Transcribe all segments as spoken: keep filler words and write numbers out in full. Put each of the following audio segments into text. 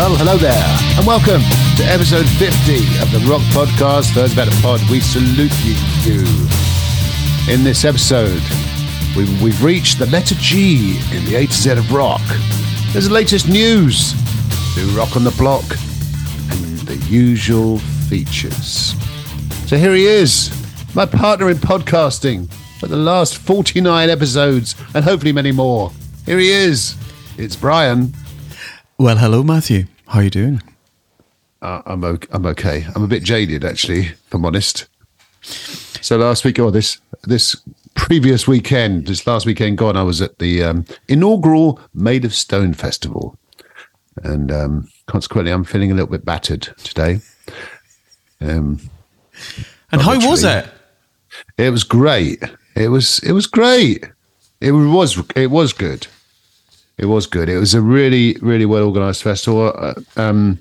Well, hello there, and welcome to episode fifty of the Rock Podcast. Those about a pod, we salute you. In this episode, we, we've reached the letter G in the A to Z of rock. There's the latest news, new rock on the block, and the usual features. So here he is, my partner in podcasting for the last forty-nine episodes, and hopefully many more. Here he is. It's Brian. Well, hello, Matthew. How are you doing? Uh, I'm okay. I'm okay. I'm a bit jaded, actually, if I'm honest. So last week, or this this previous weekend, this last weekend gone, I was at the um, inaugural Made of Stone Festival. And um, consequently, I'm feeling a little bit battered today. Um, and how was it? It was great. It was it was great. It was it was good. It was good. It was a really, really well organised festival uh, um,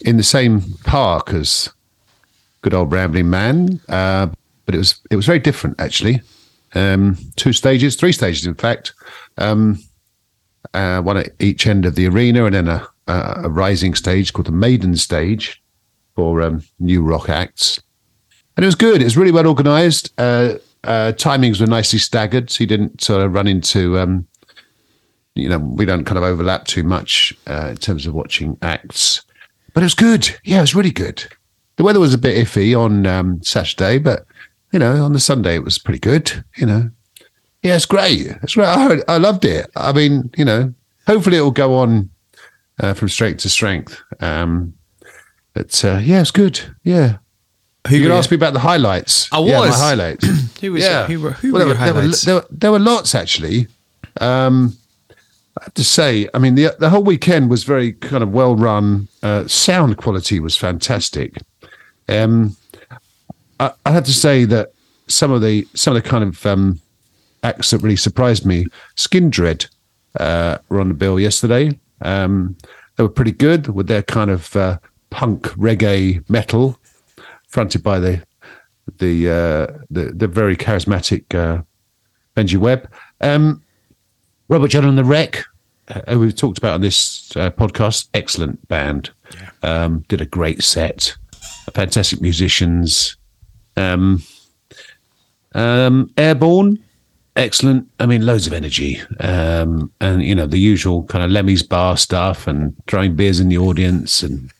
in the same park as good old Rambling Man, uh, but it was it was very different actually. Um, two stages, three stages, in fact. Um, uh, one at each end of the arena, and then a, a, a rising stage called the Maiden Stage for um, new rock acts. And it was good. It was really well organised. Uh, uh, timings were nicely staggered, so you didn't sort of run into. Um, You know, we don't kind of overlap too much uh, in terms of watching acts. But it was good. Yeah, it was really good. The weather was a bit iffy on um, Saturday, but, you know, on the Sunday it was pretty good, you know. Yeah, it's great. It's great. I, I loved it. I mean, you know, hopefully it will go on uh, from strength to strength. Um, but, uh, yeah, it's good. Yeah. Who you could ask you? me about the highlights. I was. Yeah, my highlights. who was yeah. Who were, who well, were there, your highlights? There were, there were, there were lots, actually. Um I have to say, I mean, the the whole weekend was very kind of well run. Uh, sound quality was fantastic. Um, I, I have to say that some of the some of the kind of um, acts that really surprised me, Skindred uh, were on the bill yesterday. Um, they were pretty good with their kind of uh, punk reggae metal, fronted by the the uh, the, the very charismatic uh, Benji Webb. Um, Robert John and the Wreck, uh, we've talked about on this uh, podcast, excellent band. Yeah. Um, did a great set. Fantastic musicians. Um, um, Airborne, excellent. I mean, loads of energy. Um, and, you know, the usual kind of Lemmy's bar stuff and throwing beers in the audience. And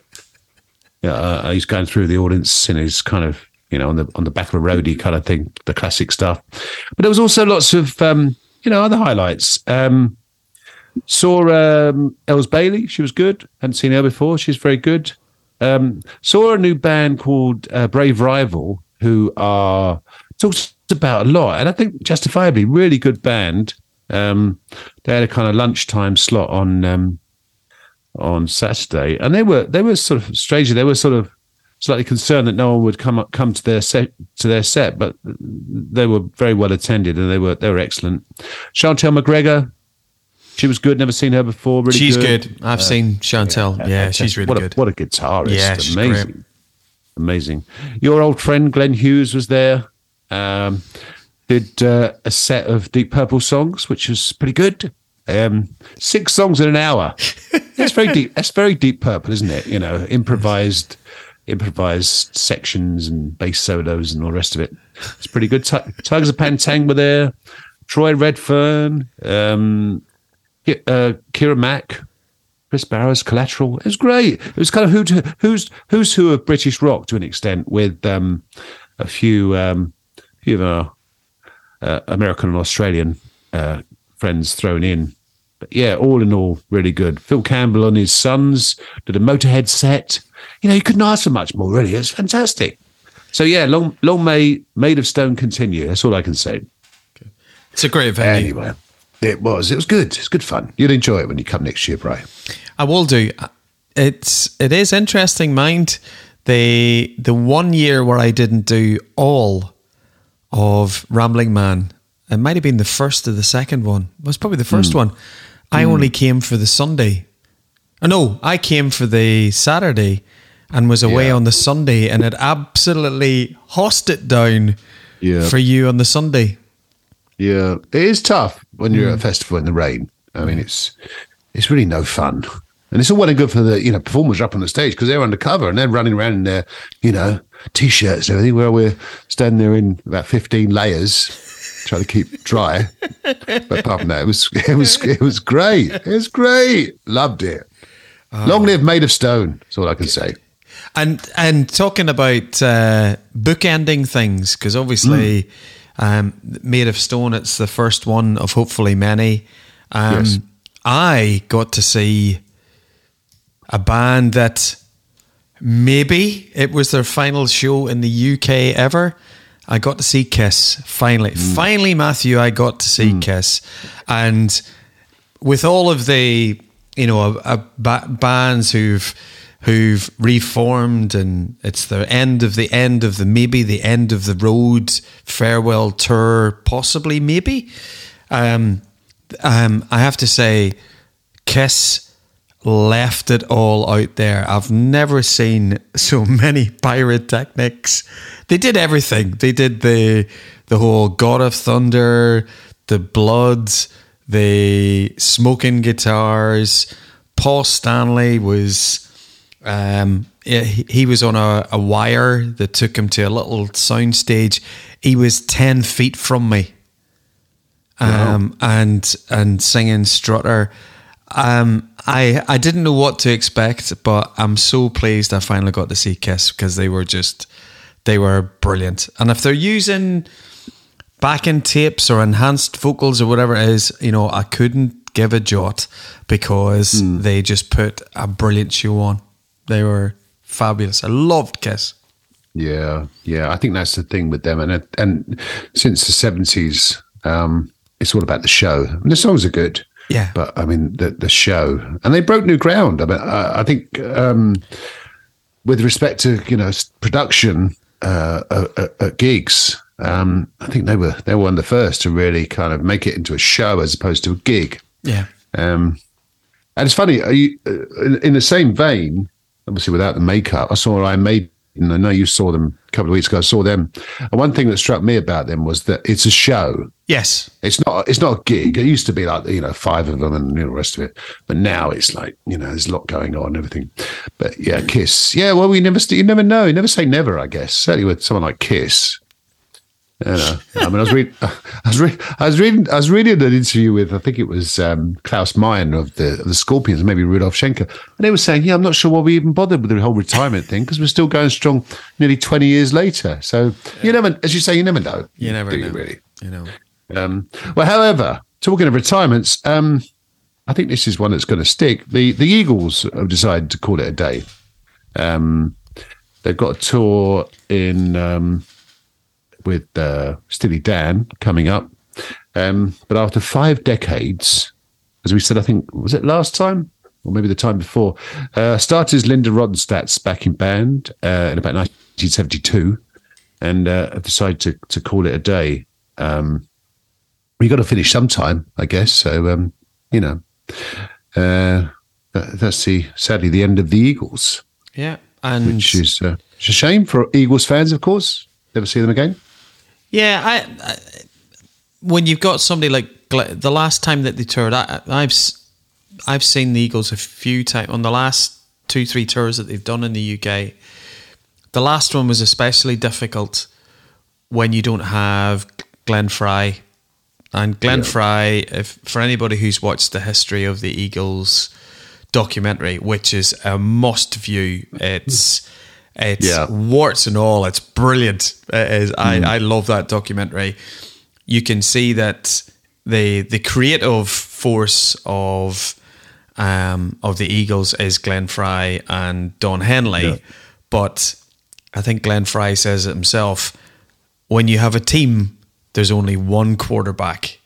uh, he's going through the audience in his kind of, you know, on the on the back of a roadie kind of thing, the classic stuff. But there was also lots of... Um, You know, other highlights. Um, saw um, Els Bailey. She was good. Hadn't seen her before. She's very good. Um, saw a new band called uh, Brave Rival, who are talked about a lot, and I think justifiably really good band. Um, they had a kind of lunchtime slot on um, on Saturday, and they were they were sort of strangely they were sort of slightly concerned that no one would come up, come to their set, to their set, but they were very well attended and they were they were excellent. Chantel McGregor, she was good. Never seen her before. Really, she's good. good. I've uh, seen Chantel. Yeah, yeah, she's really what good. A, what a guitarist! Yeah, she's amazing, great. amazing. Your old friend Glenn Hughes was there. Um, did uh, a set of Deep Purple songs, which was pretty good. Um, six songs in an hour. That's very deep. That's very Deep Purple, isn't it? You know, improvised. improvised sections and bass solos and all the rest of it. It's pretty good. T- Tigers of Pantang were there. Troy Redfern, um, uh, Kira Mack, Chris Barrows, Collateral. It was great. It was kind of who to, who's who's who of British rock to an extent, with um, a few um, few of our uh, American and Australian uh, friends thrown in. But yeah, all in all, really good. Phil Campbell on his Sons did a Motorhead set. You know, you couldn't ask for much more, really. It's fantastic. So, yeah, long long may Made of Stone continue. That's all I can say. Okay. It's a great event. Anyway, it was. It was good. It's good fun. You'll enjoy it when you come next year, Brian. I will do. It's, it is interesting, mind, the, the one year where I didn't do all of Rambling Man, it might have been the first or the second one. It was probably the first mm. one. I mm. only came for the Sunday. Oh, no, I came for the Saturday and was away yeah. on the Sunday, and it absolutely hossed it down yeah. for you on the Sunday. Yeah, it is tough when you're mm. at a festival in the rain. I mean, it's it's really no fun. And it's all well and good for the, you know, performers up on the stage because they're undercover and they're running around in their, you know, T-shirts and everything, where we're standing there in about fifteen layers trying to keep dry. But apart from that, it was, it was, it was great. It was great. Loved it. Oh. Long live Made of Stone. That's all I can say. And and talking about uh, bookending things, because obviously mm. um, Made of Stone, it's the first one of hopefully many. Um, yes. I got to see a band that maybe it was their final show in the U K ever. I got to see Kiss, finally. Mm. Finally, Matthew, I got to see mm. Kiss. And with all of the, you know, a, a ba- bands who've, who've reformed, and it's the end of the end of the maybe, the end of the road, farewell tour, possibly maybe. Um, um, I have to say, Kiss left it all out there. I've never seen so many pyrotechnics. They did everything. They did the the whole God of Thunder, the blood, the smoking guitars. Paul Stanley was... Um, he was on a, a wire that took him to a little soundstage. He was ten feet from me, um, wow. and and singing Strutter. Um, I I didn't know what to expect, but I'm so pleased I finally got to see Kiss, because they were just they were brilliant. And if they're using backing tapes or enhanced vocals or whatever it is, you know, I couldn't give a jot, because mm. they just put a brilliant show on. They were fabulous. I loved Kiss. Yeah, yeah. I think that's the thing with them. And and since the seventies, um, it's all about the show. I mean, the songs are good. Yeah. But, I mean, the the show. And they broke new ground. I mean, I, I think um, with respect to, you know, production uh, at, at gigs, um, I think they were they were one of the first to really kind of make it into a show as opposed to a gig. Yeah. Um, and it's funny, are you, in, in the same vein... Obviously, without the makeup, I saw Iron Maiden. I know you saw them a couple of weeks ago. I saw them, and one thing that struck me about them was that it's a show. Yes, it's not. It's not a gig. It used to be like, you know, five of them and you know, the rest of it, but now it's like, you know, there's a lot going on, and everything. But yeah, Kiss. Yeah, well, we never. You never know. You never say never. I guess certainly with someone like Kiss. You know, I mean, I was reading, I was, re- I was reading, I was reading an interview with, I think it was um, Klaus Mayen of the of the Scorpions, maybe Rudolf Schenker, and they were saying, "Yeah, I'm not sure why we even bothered with the whole retirement thing, because we're still going strong, nearly twenty years later." So yeah. you never, as you say, you never know. You never do know, you really. You know. Um, well, however, talking of retirements, um, I think this is one that's going to stick. The the Eagles have decided to call it a day. Um, they've got a tour in. Um, with uh, Steely Dan coming up. Um, but after five decades, as we said, I think, was it last time? Or maybe the time before? Uh, started Linda Ronstadt's backing band uh, in about nineteen seventy-two, and uh, decided to, to call it a day. Um, we got to finish sometime, I guess. So, um, you know, uh, that, that's the sadly the end of the Eagles. Yeah. And which is uh, it's a shame for Eagles fans, of course. Never see them again? Yeah, I, I, when you've got somebody like the last time that they toured, I, I've I've seen the Eagles a few times on the last two three tours that they've done in the U K. The last one was especially difficult when you don't have Glenn Frey, and Glenn yeah. Frey. If for anybody who's watched the history of the Eagles documentary, which is a must view, it's. It's yeah. warts and all. It's brilliant. It is. I, mm. I love that documentary. You can see that the the creative force of um, of the Eagles is Glenn Frey and Don Henley. Yeah. But I think Glenn Frey says it himself, when you have a team, there's only one quarterback.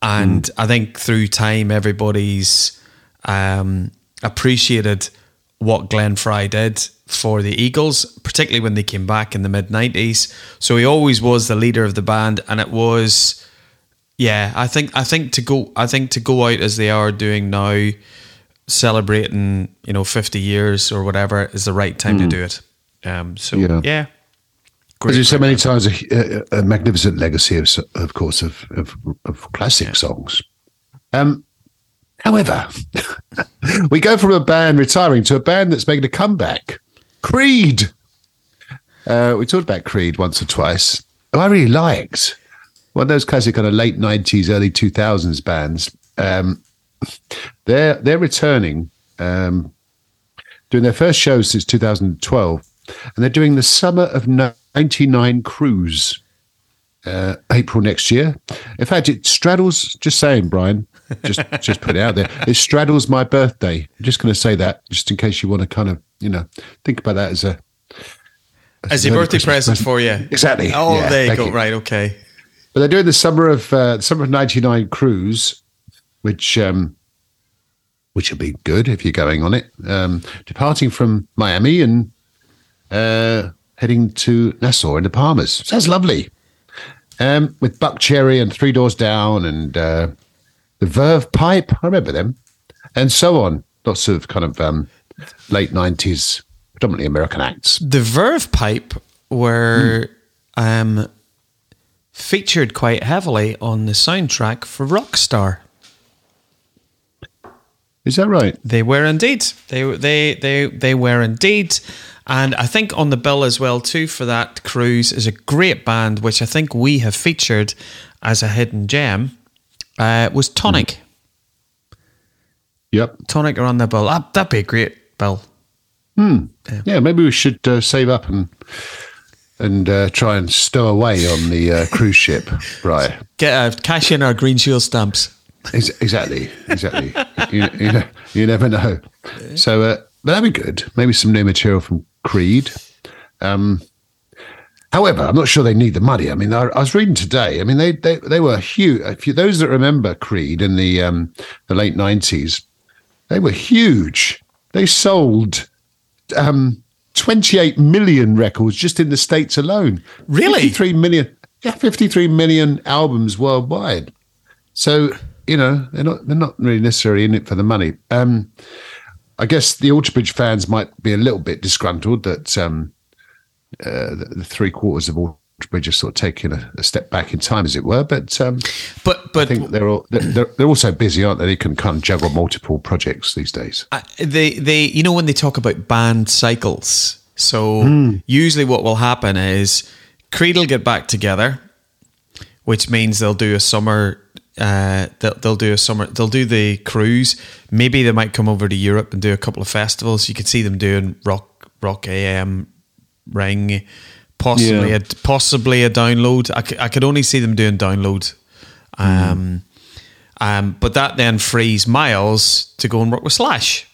And mm. I think through time, everybody's um, appreciated what Glenn Frey did for the Eagles, particularly when they came back in the mid nineties. So he always was the leader of the band, and it was, yeah, I think I think to go I think to go out as they are doing now, celebrating, you know, fifty years or whatever, is the right time mm. to do it. Um, so yeah, yeah. Great, there's so many times a, a magnificent legacy of, of course, of of, of classic yeah. songs. Um, However, we go from a band retiring to a band that's making a comeback. Creed. Uh, we talked about Creed once or twice. Oh, I really liked one of those classic kind of late nineties, early two thousands bands. Um, they're they're returning, um, doing their first show since two thousand twelve, and they're doing the Summer of ninety-nine Cruise, uh, April next year. In fact, it straddles. Just saying, Brian. Just just put it out there. It straddles my birthday. I'm just going to say that, just in case you want to kind of, you know, think about that as a as, as a birthday present for you. Exactly. Oh, yeah, there you go. You. Right. Okay. But they're doing the Summer of uh, Summer of ninety-nine Cruise, which um, which would be good if you're going on it. Um, departing from Miami and uh, heading to Nassau in the Bahamas. Sounds lovely. Um, with Buck Cherry and Three Doors Down and uh, The Verve Pipe. I remember them. And so on. Lots of kind of um, late nineties, predominantly American acts. The Verve Pipe were... Mm. Um, featured quite heavily on the soundtrack for Rockstar. Is that right? They were indeed. They they they they were indeed, and I think on the bill as well too for that cruise is a great band which I think we have featured as a hidden gem. Uh, was Tonic. Mm. Yep, Tonic are on the bill. That, that'd be a great bill. Hmm. Yeah. yeah, maybe we should uh, save up and. And uh, try and stow away on the uh, cruise ship, right? Get uh, cash in our Green Shield stamps. Exactly, exactly. you, you, know, you never know. So, uh, but that'd be good. Maybe some new material from Creed. Um, however, I'm not sure they need the money. I mean, I, I was reading today. I mean, they they they were huge. If you, those that remember Creed in the um, the late nineties, they were huge. They sold. Um, twenty-eight million records just in the States alone. Really? fifty-three million, yeah, fifty-three million albums worldwide. So, you know, they're not they're not really necessarily in it for the money. Um, I guess the Alter Bridge fans might be a little bit disgruntled that um, uh, the, the three quarters of Alter Bridge are sort of taking a, a step back in time, as it were. But um, but but I think they're all, they're, they're also busy, aren't they? They can kind of juggle multiple projects these days. Uh, they they you know when they talk about band cycles. So mm. usually what will happen is Creed will get back together, which means they'll do a summer. Uh, they'll, they'll do a summer. They'll do the cruise. Maybe they might come over to Europe and do a couple of festivals. You could see them doing rock rock A M Ring. Possibly, yeah. a, possibly a download. I, c- I could only see them doing download. Um, mm. um, but that then frees Miles to go and work with Slash.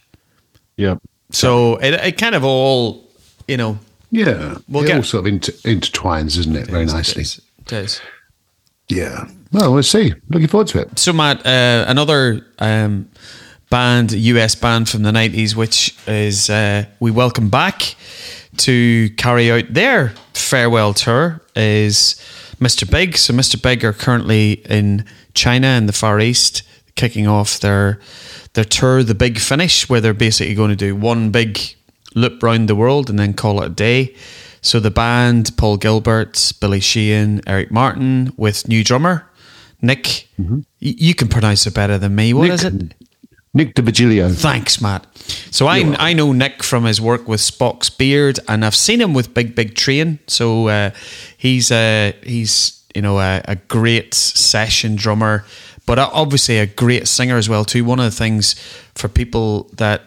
Yeah. So it, it kind of all, you know. Yeah. We'll it get, all sort of inter- intertwines, isn't it? it Very is, nicely. It is, it is. Yeah. Well, we'll see. Looking forward to it. So, Matt, uh, another um, band, U S band from the nineties, which is uh, we welcome back to carry out their farewell tour is Mister Big. So Mister Big are currently in China and the Far East, kicking off their their tour, The Big Finish, where they're basically going to do one big loop round the world and then call it a day. So the band, Paul Gilbert, Billy Sheehan, Eric Martin, with new drummer, Nick. Mm-hmm. You can pronounce it better than me. What Nick. is it? Nick DiVigilio. Thanks, Matt. So I yeah. I know Nick from his work with Spock's Beard, and I've seen him with Big Big Train. So uh, he's uh, he's you know a, a great session drummer, but obviously a great singer as well too. One of the things for people that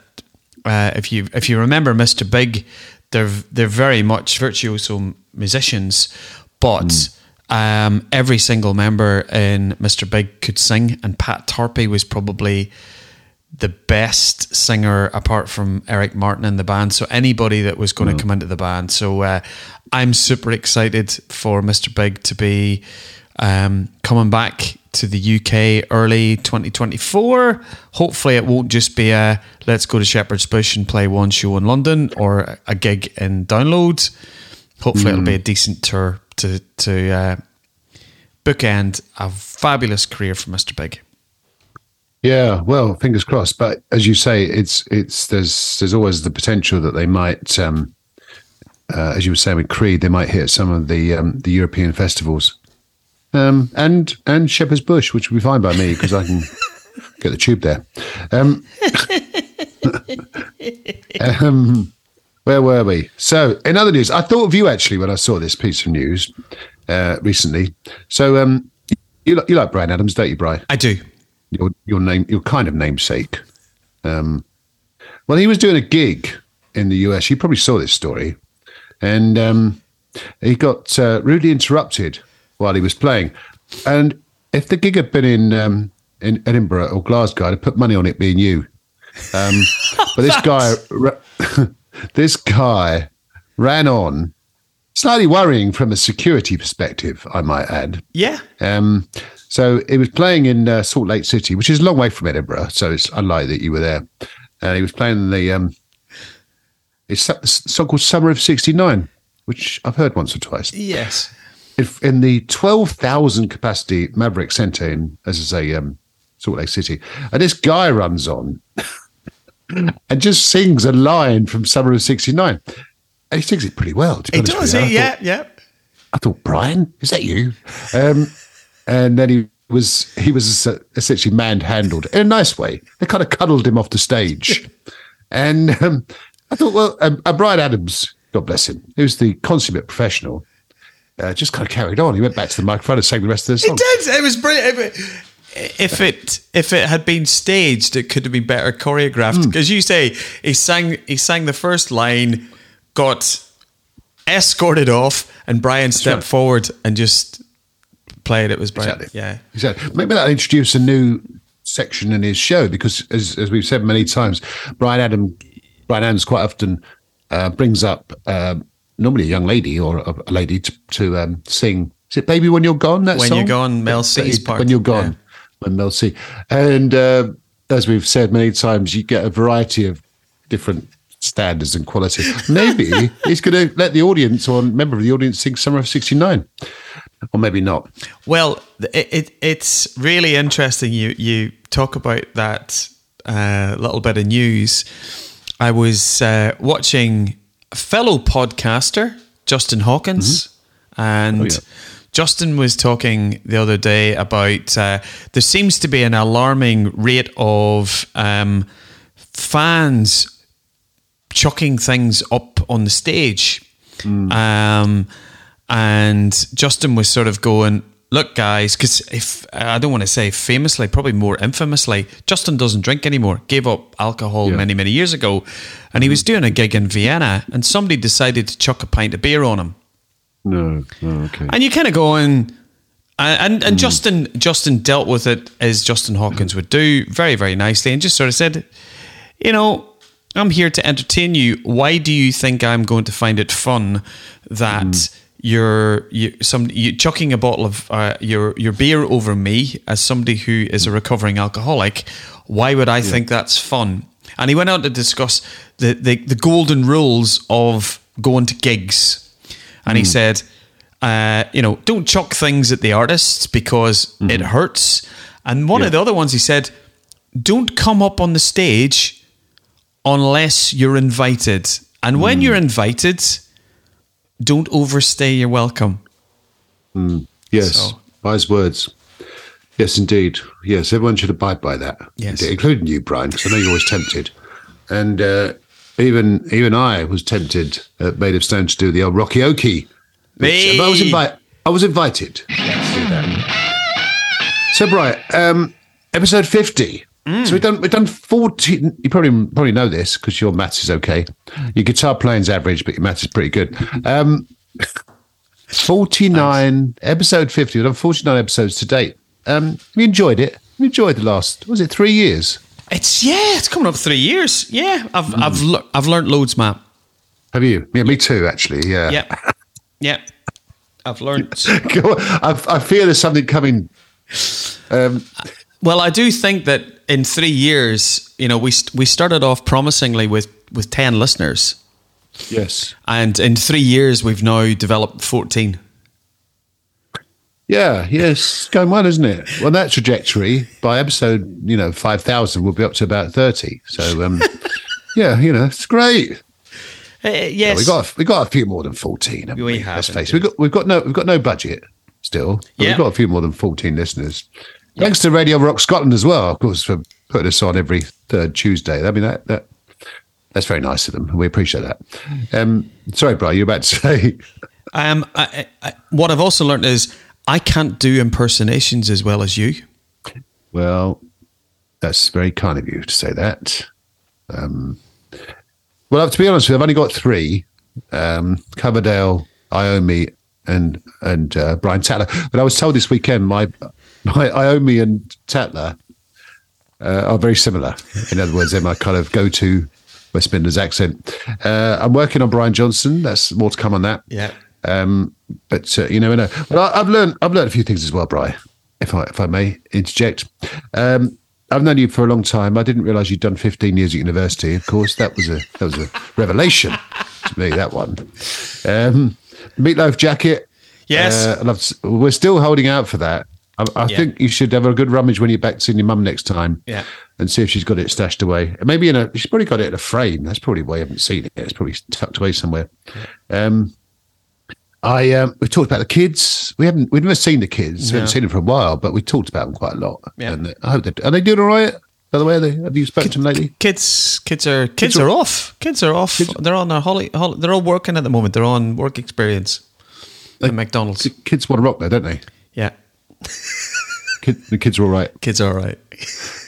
uh, if you if you remember Mister Big, they're they're very much virtuoso musicians, but. Mm. Um, every single member in Mister Big could sing, and Pat Tarpey was probably the best singer apart from Eric Martin in the band. So anybody that was going no. to come into the band. So uh, I'm super excited for Mister Big to be um, coming back to the U K early twenty twenty-four. Hopefully it won't just be a let's go to Shepherd's Bush and play one show in London or a gig in Download. Hopefully mm. it'll be a decent tour to, to uh, bookend a fabulous career for Mister Big. Yeah, well, fingers crossed. But as you say, it's it's there's there's always the potential that they might, um, uh, as you were saying with Creed, they might hit some of the um, the European festivals, um, and and Shepherd's Bush, which would be fine by me because I can Get the tube there. Um, um, where were we? So, in other news, I thought of you actually when I saw this piece of news uh, recently. So, um, you you like Brian Adams, don't you, Brian? I do. Your your name, your kind of namesake. Um, well, he was doing a gig in the U S. You probably saw this story, and um, he got uh, rudely interrupted while he was playing. And if the gig had been in um, in Edinburgh or Glasgow, I'd put money on it being you. Um, but this guy, this guy ran on, slightly worrying from a security perspective, I might add. Yeah. Um, so it was playing in uh, Salt Lake City, which is a long way from Edinburgh, so it's unlikely that you were there. And he was playing the um, it's a song called Summer of sixty-nine, which I've heard once or twice. Yes. If in the twelve thousand capacity Maverick Centre in, as I say, um, Salt Lake City, and this guy runs on and just sings a line from Summer of sixty-nine. And he sings it pretty well, to be honest with you. He does, yeah, yeah. I thought, Brian, is that you? Um, and then he was he was essentially manhandled in a nice way. They kind of cuddled him off the stage. And um, I thought, well, uh, uh, Brian Adams, God bless him, who's the consummate professional, Uh, just kind of carried on. He went back to the microphone and sang the rest of the song. It did. It was brilliant. If, if it if it had been staged, it could have been better choreographed. Because mm. you say he sang he sang the first line, got escorted off, and Brian That's stepped right. forward and just played. It was brilliant. Exactly. Yeah, exactly. Maybe that'll introduce a new section in his show because, as as we've said many times, Brian Adam Brian Adams quite often uh, brings up. Um, Normally a young lady or a lady to, to um, sing. Is it Baby When You're Gone, that when song? When You're Gone, Mel C's part. When You're Gone, yeah. Mel C. And uh, as we've said many times, you get a variety of different standards and quality. Maybe he's going to let the audience or a member of the audience sing Summer of sixty-nine. Or maybe not. Well, it, it, it's really interesting you, you talk about that uh, little bit of news. I was uh, watching... fellow podcaster Justin Hawkins, mm-hmm. and oh, yeah. Justin was talking the other day about uh, there seems to be an alarming rate of um, fans chucking things up on the stage, mm. um, and Justin was sort of going, "Look, guys, because if I don't want to say famously, probably more infamously, Justin doesn't drink anymore. Gave up alcohol yeah. many, many years ago, and he was doing a gig in Vienna, and somebody decided to chuck a pint of beer on him. No, no, okay. And you kind of go and and and mm. Justin Justin dealt with it as Justin Hawkins would do, very, very nicely, and just sort of said, you know, I'm here to entertain you. Why do you think I'm going to find it fun that? Mm. You're you some you chucking a bottle of uh, your your beer over me as somebody who is a recovering alcoholic. Why would I yeah. think that's fun?" And he went on to discuss the the, the golden rules of going to gigs, and mm. he said, uh, "You know, don't chuck things at the artists because mm. it hurts." And one yeah. of the other ones he said, "Don't come up on the stage unless you're invited, and when mm. you're invited." Don't overstay your welcome. Mm, yes, so. Wise words. Yes, indeed. Yes, everyone should abide by that. Yes, indeed. Including you, Brian, because I know you're always tempted. And uh, even even I was tempted at Made of Stone to do the old Rocky Okie. Hey. I was invited. I was invited. Let's do that. So, Brian, um, episode fifty. Mm. So we've done we've done fourteen. You probably probably know this because your maths is okay. Your guitar playing's average, but your maths is pretty good. Um, forty-nine nice. Episode fifty. We've done forty-nine episodes to date. Um, we enjoyed it. We enjoyed the last. Was it three years? It's yeah. It's coming up three years. Yeah, I've mm. I've lo- I've learned loads, man. Have you? Yeah, me too. Actually, yeah. Yeah. Yeah. I've learned. I, I fear there's something coming. Um, well, I do think that. In three years, you know, we we started off promisingly with, with ten listeners. Yes. And in three years, we've now developed fourteen. Yeah, yes. It's going well, isn't it? Well, that trajectory, by episode, you know, five thousand, we'll be up to about thirty. So, um, yeah, you know, it's great. Uh, yes. No, we got a, we got a few more than fourteen. We, we have. Let's face it. We've got, we've, got no, we've got no budget still. But yeah. We've got a few more than fourteen listeners. Yeah. Thanks to Radio Rock Scotland as well, of course, for putting us on every third Tuesday. I mean, that, that that's very nice of them. We appreciate that. Um, sorry, Brian, you're about to say. um, I, I, what I've also learned is I can't do impersonations as well as you. Well, that's very kind of you to say that. Um, well, to be honest with you, I've only got three. Um, Coverdale, Iommi, and and uh, Brian Tatler. But I was told this weekend my my Iommi and Tatler uh, are very similar. In other words, they're my kind of go-to West Midlands accent. Uh, I'm working on Brian Johnson. That's more to come on that. Yeah. Um, but uh, you never know. But I, I've learned I've learned a few things as well, Brian. If I if I may interject. Um, I've known you for a long time. I didn't realise you'd done fifteen years at university. Of course, that was a that was a revelation to me. That one, um, meatloaf jacket. Yes, uh, I love to, we're still holding out for that. I, I yeah. think you should have a good rummage when you're back seeing your mum next time. Yeah, and see if she's got it stashed away. Maybe in a she's probably got it in a frame. That's probably why you haven't seen it. It's probably tucked away somewhere. Um, I um, we talked about the kids. We haven't we've never seen the kids. No. We haven't seen them for a while, but we talked about them quite a lot. Yeah. And I hope they are they doing all right? By the way, are they, have you spoken Kid, to them lately? Kids, kids are kids, kids are, are off. Kids are off. Kids, they're on their holi, holi, They're all working at the moment. They're on work experience they, at McDonald's. Kids want to rock there, don't they? Yeah. Kid, the kids are all right. Kids are all right.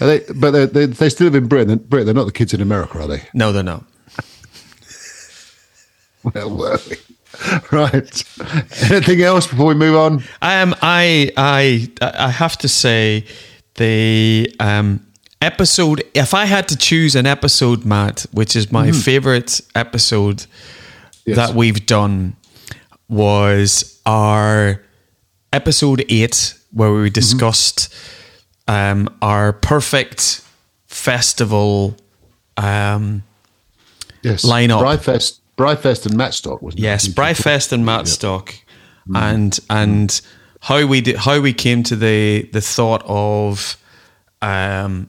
Are they, but they they they still live in Britain. Britain. They're not the kids in America, are they? No, they're not. Where were we? Right. Anything else before we move on? Um, I I I have to say the um, episode, if I had to choose an episode, Matt, which is my mm. favourite episode yes. that we've done, was our episode eight, where we discussed mm-hmm. um, our perfect festival um, yes. lineup. Bryfest. Bryfest and Matt Stock, wasn't yes, it? Yes, Bryfest and Matt yeah. Stock, mm. and and how we did, how we came to the the thought of um,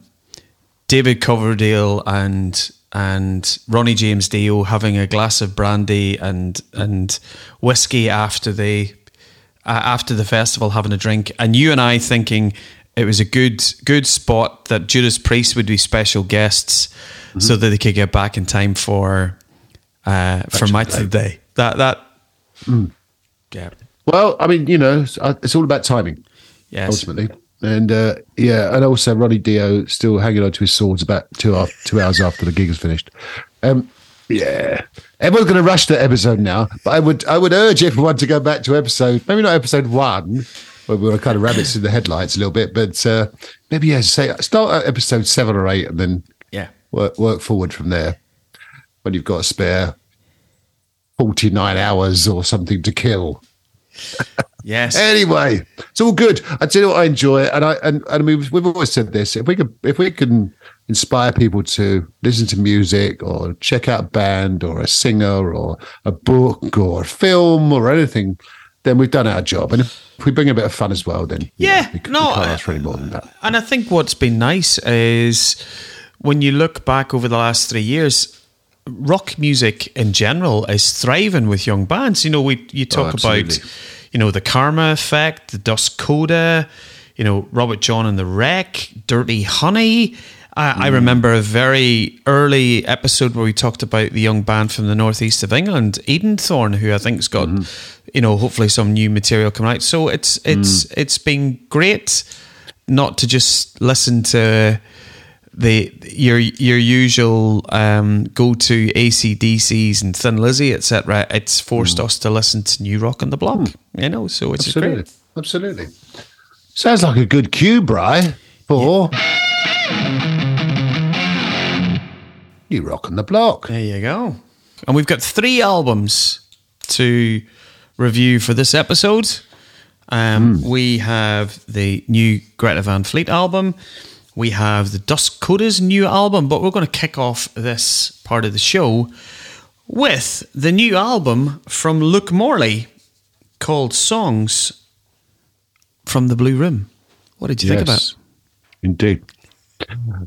David Coverdale and and Ronnie James Dio having a glass of brandy and and whiskey after the uh, after the festival, having a drink, and you and I thinking it was a good good spot that Judas Priest would be special guests, mm-hmm. so that they could get back in time for. Uh, for my today, that that, mm. yeah. Well, I mean, you know, it's, it's all about timing, yes, ultimately, and uh, yeah, and also Ronnie Dio still hanging on to his swords about two after, two hours after the gig is finished. Um, yeah, everyone's going to rush that episode now, but I would I would urge everyone to go back to episode, maybe not episode one, where we were kind of rabbits in the headlights a little bit, but uh, maybe yeah, say start at episode seven or eight, and then yeah, work work forward from there. When you've got a spare forty-nine hours or something to kill. Yes. Anyway, it's all good. I tell you what, I enjoy it, and I and and we've we've always said this: if we could, if we can inspire people to listen to music or check out a band or a singer or a book or a film or anything, then we've done our job. And if we bring a bit of fun as well, then yeah, know, we, no, we can't ask for any more than that. And I think what's been nice is when you look back over the last three years. Rock music in general is thriving with young bands. You know, we you talk oh, about, you know, the Karma Effect, the Dust Coda, you know, Robert John and the Wreck, Dirty Honey. I, mm. I remember a very early episode where we talked about the young band from the northeast of England, Edenthorn, who I think's got, mm-hmm. you know, hopefully some new material coming out. So it's it's mm. it's been great not to just listen to. The your your usual um, go to A C D Cs and Thin Lizzy, et cetera. It's forced mm. us to listen to new rock on the block, mm. you know. So it's absolutely, great. absolutely. Sounds like a good cue, Bri, for yeah. new rock on the block. There you go. And we've got three albums to review for this episode. Um, mm. We have the new Greta Van Fleet album. We have the Dust Coda's new album, but we're going to kick off this part of the show with the new album from Luke Morley called Songs from the Blue Room. What did you yes, think about? Indeed.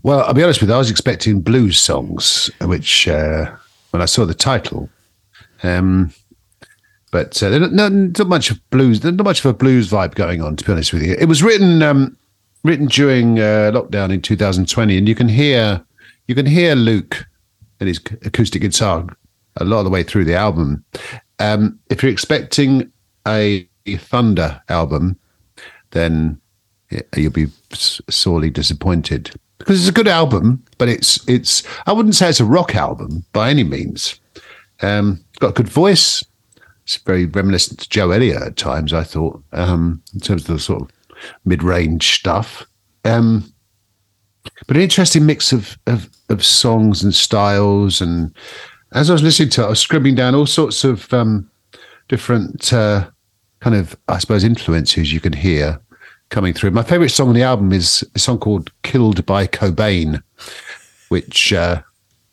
Well, I'll be honest with you, I was expecting blues songs, which uh, when I saw the title, um, but uh, there's not, not much of blues, there's not much of a blues vibe going on, to be honest with you. It was written... Um, written during uh, lockdown in two thousand twenty, and you can hear you can hear Luke and his acoustic guitar a lot of the way through the album. Um, if you're expecting a Thunder album, then you'll be sorely disappointed, because it's a good album, but it's it's I wouldn't say it's a rock album by any means. Um, it's got a good voice. It's very reminiscent to Joe Elliott at times, I thought, um, in terms of the sort of mid-range stuff. Um, but an interesting mix of, of of songs and styles. And as I was listening to it, I was scribbling down all sorts of um, different uh, kind of, I suppose, influences you can hear coming through. My favourite song on the album is a song called Killed by Cobain, which uh,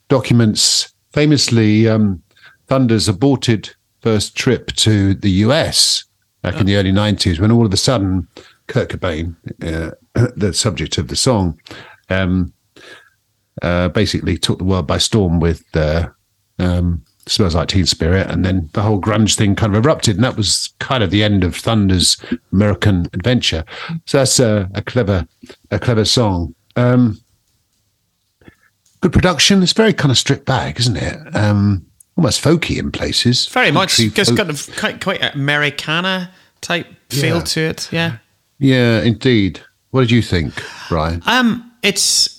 documents famously um, Thunder's aborted first trip to the U S back oh. in the early nineties, when all of a sudden Kurt Cobain, uh, the subject of the song, um, uh, basically took the world by storm with uh, um, Smells Like Teen Spirit, and then the whole grunge thing kind of erupted, and that was kind of the end of Thunder's American adventure. So that's a, a clever a clever song. Um, good production. It's very kind of stripped back, isn't it? Um, almost folky in places. Very much. It's got a, quite, quite Americana-type feel yeah. to it, yeah. Yeah, indeed. What did you think, Brian? Um, it's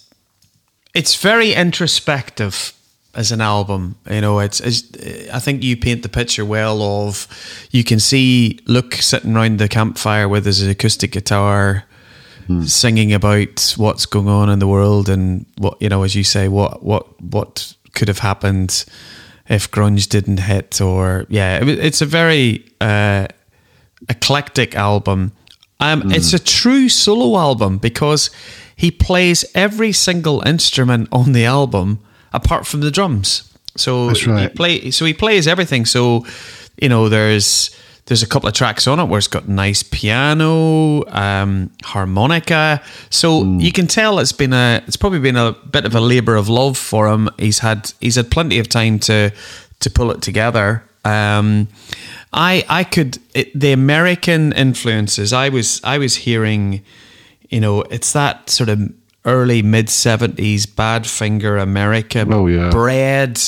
it's very introspective as an album. You know, it's, it's. I think you paint the picture well of, you can see Luke sitting around the campfire with his acoustic guitar, hmm. singing about what's going on in the world, and what, you know, as you say, what what what could have happened if grunge didn't hit, or yeah, it, it's a very uh, eclectic album. Um, mm. It's a true solo album, because he plays every single instrument on the album apart from the drums. So That's right. he play, so he plays everything. So, you know, there's there's a couple of tracks on it where it's got nice piano, um, harmonica. So mm. you can tell it's been a it's probably been a bit of a labour of love for him. He's had he's had plenty of time to to pull it together. Um, I I could it, the American influences I was I was hearing, you know, it's that sort of early mid seventies Badfinger America oh, yeah. bread,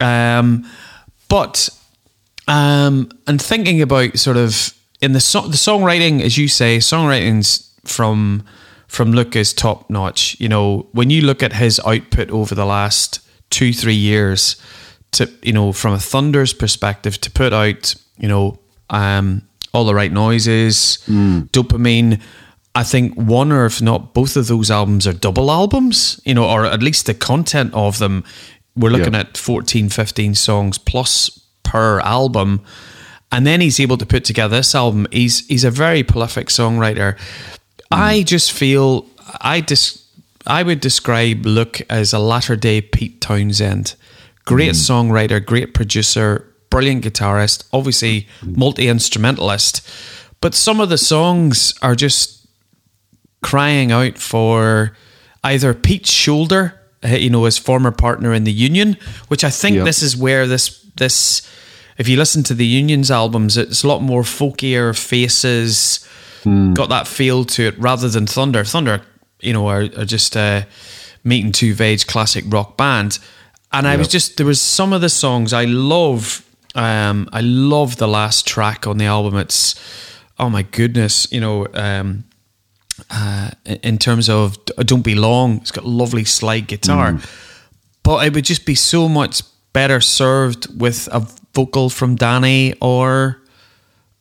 um, but um, and thinking about sort of in the so- the songwriting, as you say, songwriting's from from Luke is top notch. You know, when you look at his output over the last two three years. To, you know, from a Thunder's perspective, to put out, you know, um, All the Right Noises, mm. Dopamine, I think one or if not both of those albums are double albums, you know, or at least the content of them. We're looking yeah. at fourteen, fifteen songs plus per album. And then he's able to put together this album. He's he's a very prolific songwriter. Mm. I just feel, I, dis- I would describe Luke as a latter-day Pete Townshend. Great mm. songwriter, great producer, brilliant guitarist, obviously multi-instrumentalist. But some of the songs are just crying out for either Pete's shoulder, you know, his former partner in the Union, which I think yep. this is where this, this, if you listen to the Union's albums, it's a lot more folkier, faces, mm. got that feel to it, rather than Thunder. Thunder, you know, are, are just a meat and two veg classic rock band. And I yep. was just, there was some of the songs I love, um, I love the last track on the album. It's, oh my goodness, you know, um, uh, in terms of Don't Be Long, it's got lovely slide guitar, mm. but it would just be so much better served with a vocal from Danny or,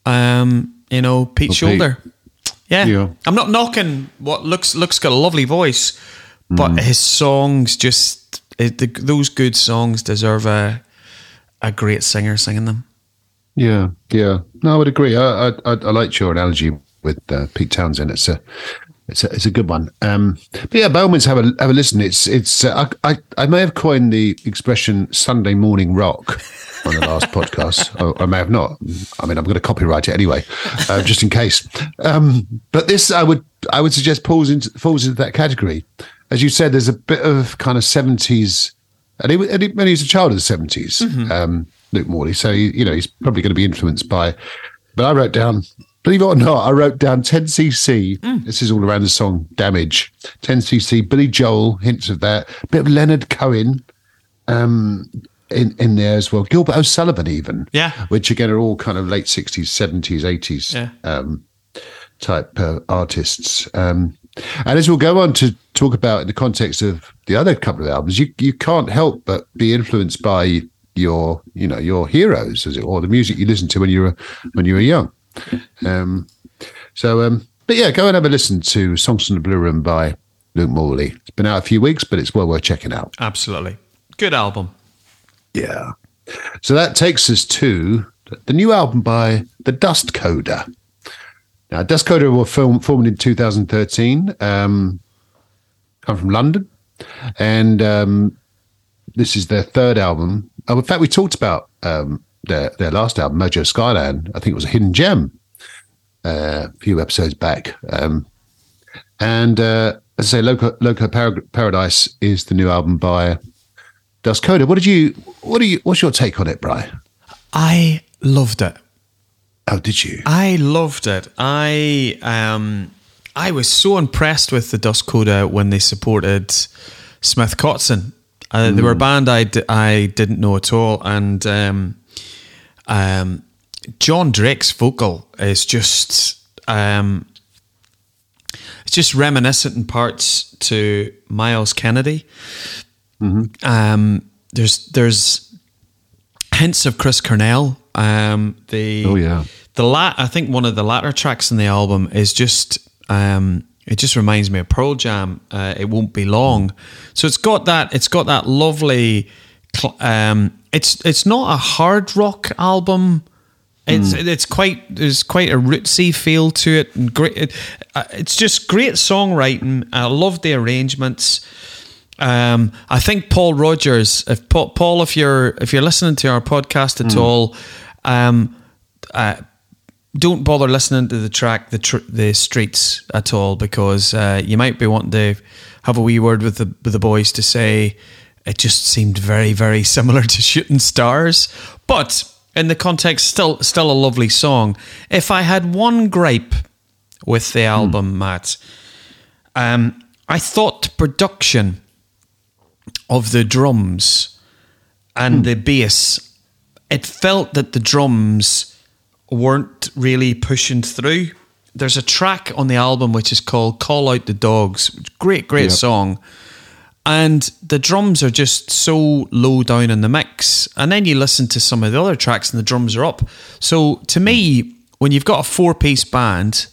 um, you know, Pete well, Shoulder. Pete. Yeah. yeah. I'm not knocking what looks, looks got a lovely voice, mm. but his songs just, It, the, those good songs deserve a a great singer singing them. Yeah, yeah. No, I would agree. I I, I, I liked your analogy with uh, Pete Townshend. It's a it's a it's a good one. Um, but yeah, by all means, have a have a listen. It's it's. Uh, I, I I may have coined the expression Sunday morning rock on the last podcast. Oh, I may have not. I mean, I'm going to copyright it anyway, uh, just in case. Um, but this, I would I would suggest falls into falls into that category. As you said, there's a bit of kind of seventies, and he, and he, and he was a child of the seventies, mm-hmm. um, Luke Morley. So, he, you know, he's probably going to be influenced by, but I wrote down Believe it or not, I wrote down ten C C. Mm. This is all around the song Damage. ten C C, Billy Joel, hints of that. A bit of Leonard Cohen um, in, in there as well. Gilbert O'Sullivan even. Yeah. Which again are all kind of late sixties, seventies, eighties yeah. um, type uh, artists. Um, and as we'll go on to talk about in the context of the other couple of albums, you, you can't help but be influenced by your, you know, your heroes, as it were, the music you listened to when you were when you were young. Um, so, um, but yeah, go and have a listen to Songs from the Blue Room by Luke Morley. It's been out a few weeks, but it's well worth checking out. Absolutely. Good album. Yeah. So that takes us to the new album by The Dust Coda. Now, Dust Coda were film, formed in two thousand thirteen, um, come from London, and um, this is their third album. Oh, in fact, we talked about um, their their last album, Mojo Skyland. I think it was a hidden gem uh, a few episodes back. Um, and uh, as I say, Loco, Loco Paradise is the new album by Dust Coda. What did you? What do you? What's your take on it, Brian? I loved it. Oh, did you? I loved it. I um, I was so impressed with the Dust Coda when they supported Smith Kotzen. Uh, mm. They were a band I, d- I didn't know at all, and um, um, John Drake's vocal is just um, it's just reminiscent in parts to Miles Kennedy. Mm-hmm. Um, there's there's hints of Chris Cornell. Um, the oh yeah, the la- I think one of the latter tracks in the album is just. Um, It just reminds me of Pearl Jam. Uh, it won't be long, so it's got that. It's got that lovely. Cl- um, it's it's not a hard rock album. It's mm. it's quite there's quite a rootsy feel to it. And great. It, uh, it's just great songwriting. I love the arrangements. Um, I think Paul Rodgers. If Paul, Paul, if you're if you're listening to our podcast at mm. all, um, uh. Don't bother listening to the track, the tr- the streets at all, because uh, you might be wanting to have a wee word with the with the boys to say it just seemed very, very similar to Shooting Stars. But in the context, still still a lovely song. If I had one gripe with the album, hmm. Matt, um, I thought the production of the drums and hmm. the bass, it felt that the drums weren't really pushing through. There's a track on the album which is called Call Out the Dogs. Great, great yep. song. And the drums are just so low down in the mix. And then you listen to some of the other tracks and the drums are up. So to me, when you've got a four-piece band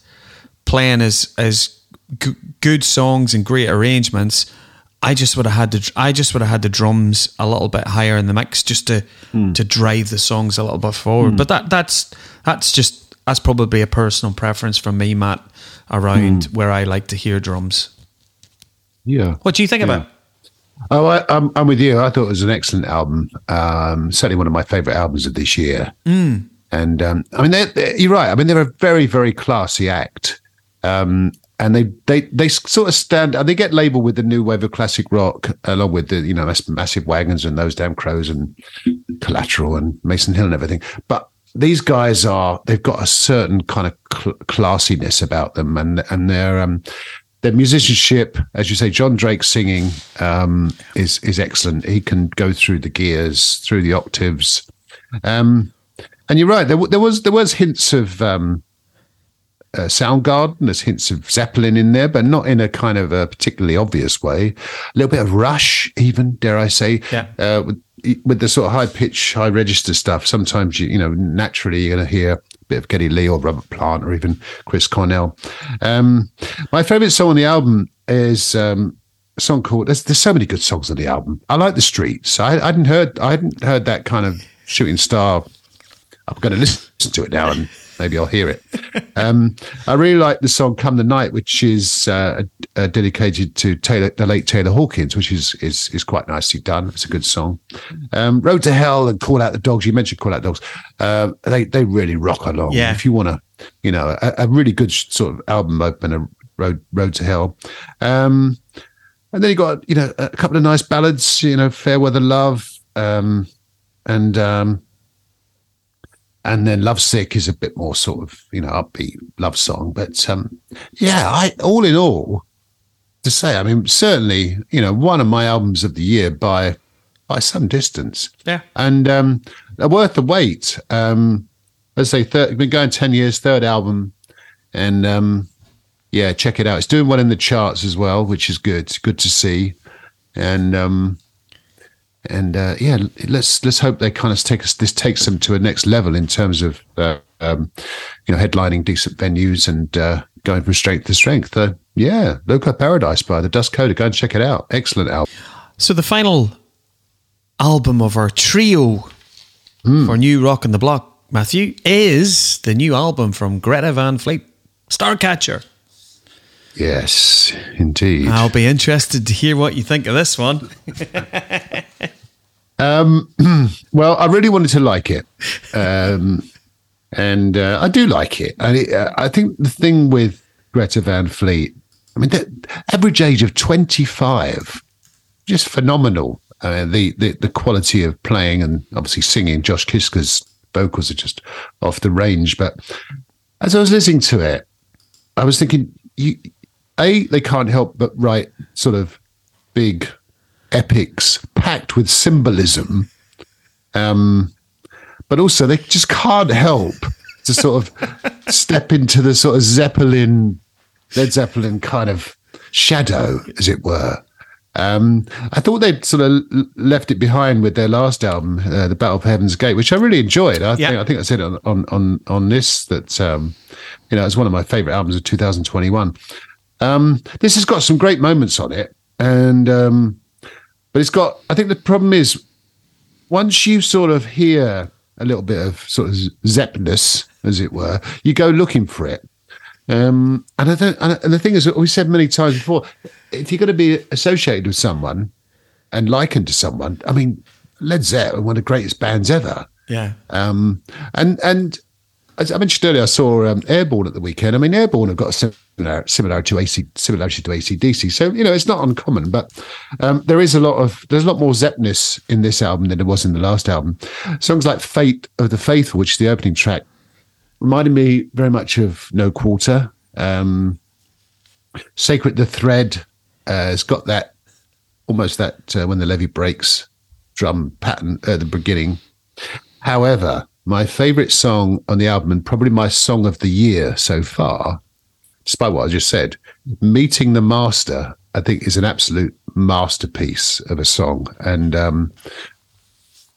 playing as as g- good songs and great arrangements, I just would have had to, I just would have had the drums a little bit higher in the mix just to mm. to drive the songs a little bit forward. Mm. But that that's that's just that's probably a personal preference from me, Matt, around mm. where I like to hear drums. Yeah. What do you think yeah. about? Oh, I, I'm I'm with you. I thought it was an excellent album. Um, certainly one of my favourite albums of this year. Mm. And um, I mean, they're, they're, you're right. I mean, they're a very very classy act. Um, And they, they, they sort of stand, and they get labelled with the new wave of classic rock, along with the, you know, Massive Wagons and Those Damn Crows and Collateral and Mason Hill and everything. But these guys are, they've got a certain kind of cl- classiness about them, and and their um, their musicianship, as you say, John Drake's singing um, is is excellent. He can go through the gears, through the octaves, um, and you're right. There, there was there was hints of. Um, Uh, Soundgarden, there's hints of Zeppelin in there, but not in a kind of a particularly obvious way. A little bit of Rush, even, dare I say, yeah. uh, with, with the sort of high pitch, high register stuff. Sometimes you, you know, naturally you're going to hear a bit of Geddy Lee or Robert Plant or even Chris Cornell. Um, my favourite song on the album is um, a song called. There's, there's so many good songs on the album. I like The Streets. I, I hadn't heard. I hadn't heard that kind of Shooting Star. I'm going to listen to it now and. Maybe I'll hear it. Um, I really like the song "Come the Night," which is uh, uh, dedicated to Taylor, the late Taylor Hawkins, which is is is quite nicely done. It's a good song. Um, "Road to Hell" and "Call Out the Dogs." You mentioned "Call Out the Dogs." Uh, they they really rock along. Yeah. If you want to, you know, a, a really good sort of album opener, "Road Road to Hell," um, and then you got you know a couple of nice ballads. You know, "Fair Weather Love" um, and. Um, And then Lovesick is a bit more sort of, you know, upbeat love song. But um, yeah, I all in all, to say, I mean, certainly, you know, one of my albums of the year by by some distance. Yeah. And um, worth the wait. Um, let's say, third, been going ten years, third album. And um, yeah, check it out. It's doing well in the charts as well, which is good. It's good to see. And um, and uh, yeah, let's let's hope they kind of take us. This takes them to a next level in terms of uh, um, you know, headlining decent venues and uh, going from strength to strength. Uh, yeah, Loco Paradise by the Dust Coda. Go and check it out. Excellent album. So the final album of our trio mm. for New Rock on the Block, Matthew, is the new album from Greta Van Fleet, Starcatcher. Yes, indeed. I'll be interested to hear what you think of this one. um, well, I really wanted to like it. Um, and uh, I do like it. And it, uh, I think the thing with Greta Van Fleet, I mean, the average age of twenty-five, just phenomenal. Uh, the, the, the quality of playing and obviously singing. Josh Kisker's vocals are just off the range. But as I was listening to it, I was thinking, you, A, they can't help but write sort of big epics packed with symbolism, um, but also they just can't help to sort of step into the sort of Zeppelin, Led Zeppelin kind of shadow, as it were. Um, I thought they'd sort of left it behind with their last album, uh, The Battle for Heaven's Gate, which I really enjoyed. I yeah. think I think I said on on on, on this that. Um, You know, it's one of my favourite albums of two thousand twenty-one. Um, this has got some great moments on it, and um, but it's got. I think the problem is once you sort of hear a little bit of sort of Zeppness, as it were, you go looking for it. Um, and I don't. And the thing is, we've said many times before, if you're going to be associated with someone and likened to someone, I mean, Led Zeppelin, one of the greatest bands ever. Yeah. Um. And and. As I mentioned earlier, I saw um, Airborne at the weekend. I mean, Airborne have got a similar, similar to AC, similarity to A C D C, so you know it's not uncommon. But um, there is a lot of there's a lot more Zeppness in this album than there was in the last album. Songs like "Fate of the Faithful," which is the opening track, reminded me very much of No Quarter. Um, "Sacred the Thread" uh, has got that almost that uh, when the levee breaks drum pattern at uh, the beginning. However, my favourite song on the album, and probably my song of the year so far, despite what I just said, Meeting the Master, I think is an absolute masterpiece of a song. And um,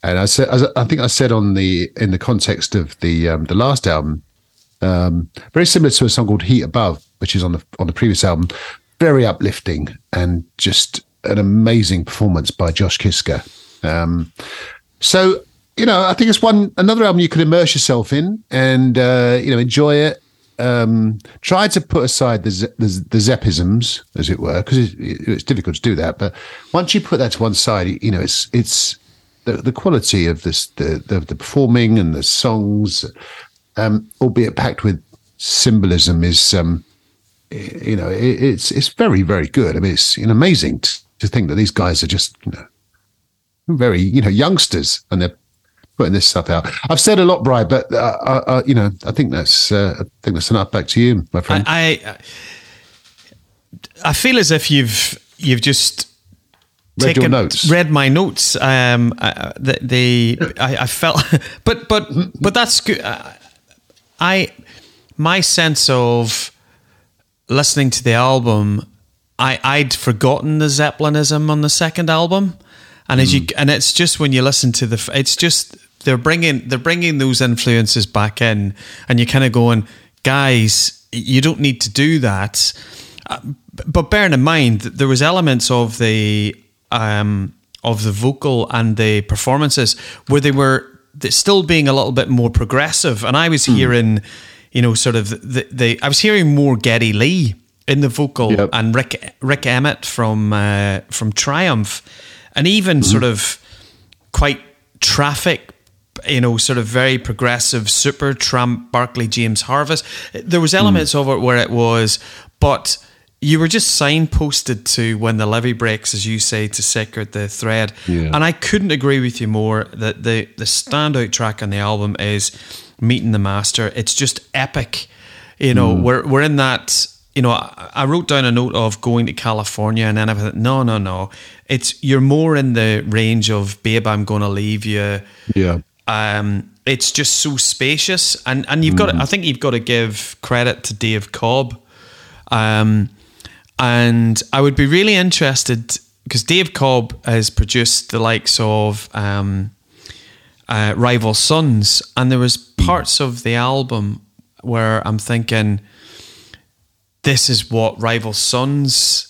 and I said, I think I said on the in the context of the um, the last album, um, very similar to a song called Heat Above, which is on the on the previous album, very uplifting and just an amazing performance by Josh Kisker. Um, so. You know, I think it's one another album you can immerse yourself in and, uh, you know, enjoy it. Um, try to put aside the, the, the Zeppisms, as it were, because it's, it's difficult to do that. But once you put that to one side, you know, it's it's the, the quality of this, the, the, the performing and the songs, um, albeit packed with symbolism, is, um, you know, it, it's it's very, very good. I mean, it's you know, amazing to, to think that these guys are just, you know, very, you know, youngsters and they're putting this stuff out. I've said a lot, Brian, but uh, uh, you know, I think that's uh, I think that's enough. Back to you, my friend. I I, I feel as if you've you've just read taken, your notes, read my notes. Um, I, the, the I, I felt, but but but that's good. I my sense of listening to the album, I I'd forgotten the Zeppelinism on the second album, and as mm. you and it's just when you listen to the, it's just. They're bringing they're bringing those influences back in, and you're kind of going, guys, you don't need to do that. But bearing in mind that there was elements of the um, of the vocal and the performances where they were still being a little bit more progressive, and I was mm. hearing, you know, sort of the, the I was hearing more Geddy Lee in the vocal yep. and Rick Rick Emmett from uh, from Triumph, and even mm. sort of quite Traffic. You know, sort of very progressive, super Tramp, Barclay, James Harvest. There was elements mm. of it where it was, but you were just signposted to When the Levee Breaks, as you say, to Sacred the Thread. Yeah. And I couldn't agree with you more that the, the standout track on the album is meeting the master. It's just epic. You know, mm. we're we're in that, you know, I wrote down a note of going to California and then I thought, no, no, no. It's, you're more in the range of, babe, I'm going to leave you. Yeah. Um, it's just so spacious. And, and you've mm. got to, I think you've got to give credit to Dave Cobb. Um, and I would be really interested because Dave Cobb has produced the likes of um, uh, Rival Sons. And there was parts of the album where I'm thinking, this is what Rival Sons...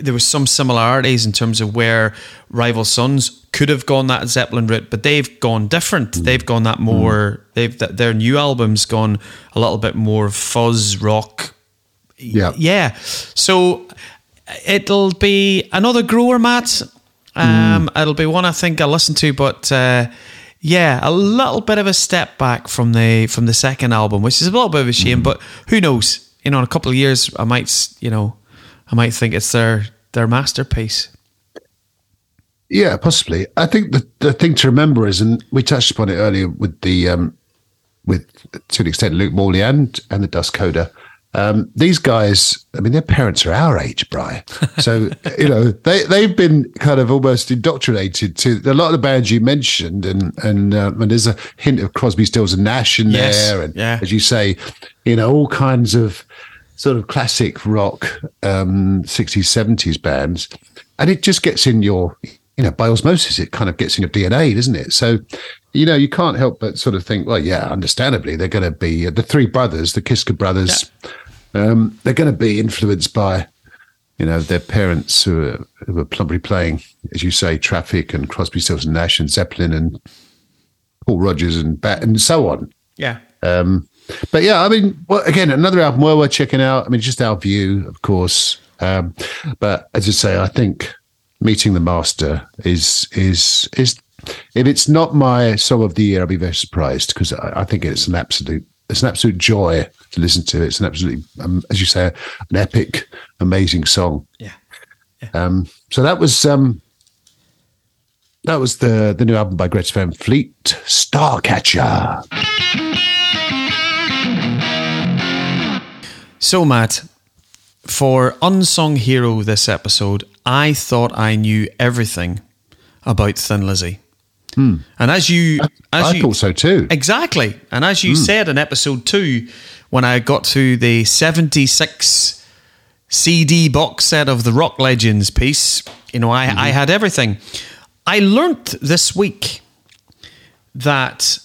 There was some similarities in terms of where Rival Sons could have gone that Zeppelin route, but they've gone different. Mm. They've gone that more... They've Their new album's gone a little bit more fuzz rock. Yeah. Yeah. So it'll be another grower, Matt. Um, mm. It'll be one I think I'll listen to, but... Uh, yeah, a little bit of a step back from the from the second album, which is a little bit of a shame, mm. but who knows? You know, in a couple of years, I might, you know, I might think it's their their masterpiece. Yeah, possibly. I think the the thing to remember is, and we touched upon it earlier with the, um, with to an extent, Luke Morley and and the Dust Coda. Um, these guys, I mean, their parents are our age, Brian. So, you know, they, they've been kind of almost indoctrinated to a lot of the bands you mentioned. And and, uh, and there's a hint of Crosby, Stills and Nash in yes, there. And yeah. as you say, you know, all kinds of sort of classic rock, um, sixties, seventies bands. And it just gets in your, you know, by osmosis, it kind of gets in your D N A, doesn't it? So, you know, you can't help but sort of think, well, yeah, understandably, they're going to be uh, the three brothers, the Kiska brothers. Yeah. Um, they're going to be influenced by, you know, their parents who are, who are probably playing, as you say, Traffic and Crosby, Stills and Nash and Zeppelin and Paul Rodgers and Bat and so on. Yeah. Um, but yeah, I mean, well, again, another album well worth checking out. I mean, just our view, of course. Um, but as I say, I think meeting the master is is is if it's not my song of the year, I'll be very surprised because I, I think it's an absolute. It's an absolute joy to listen to. It's an absolutely, um, as you say, an epic, amazing song. Yeah. yeah. Um, so that was um, that was the the new album by Greta Van Fleet, Starcatcher. So, Matt, for Unsung Hero this episode, I thought I knew everything about Thin Lizzy. Mm. And as you, as I you, thought so too. Exactly. And as you mm. said in episode two, when I got to the seventy-six C D box set of the Rock Legends piece, you know, I, mm-hmm. I had everything. I learnt this week that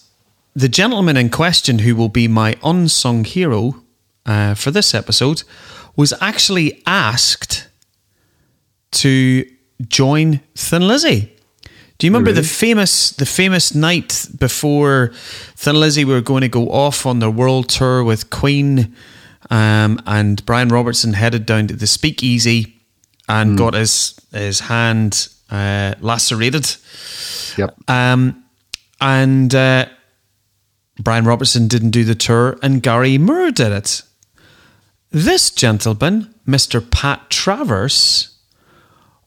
the gentleman in question, who will be my unsung hero uh, for this episode, was actually asked to join Thin Lizzy. Do you remember really? the famous the famous night before Thin Lizzy were going to go off on their world tour with Queen, um, and Brian Robertson headed down to the Speakeasy and mm. got his his hand uh, lacerated. Yep. Um, and uh, Brian Robertson didn't do the tour, and Gary Moore did it. This gentleman, Mister Pat Travers,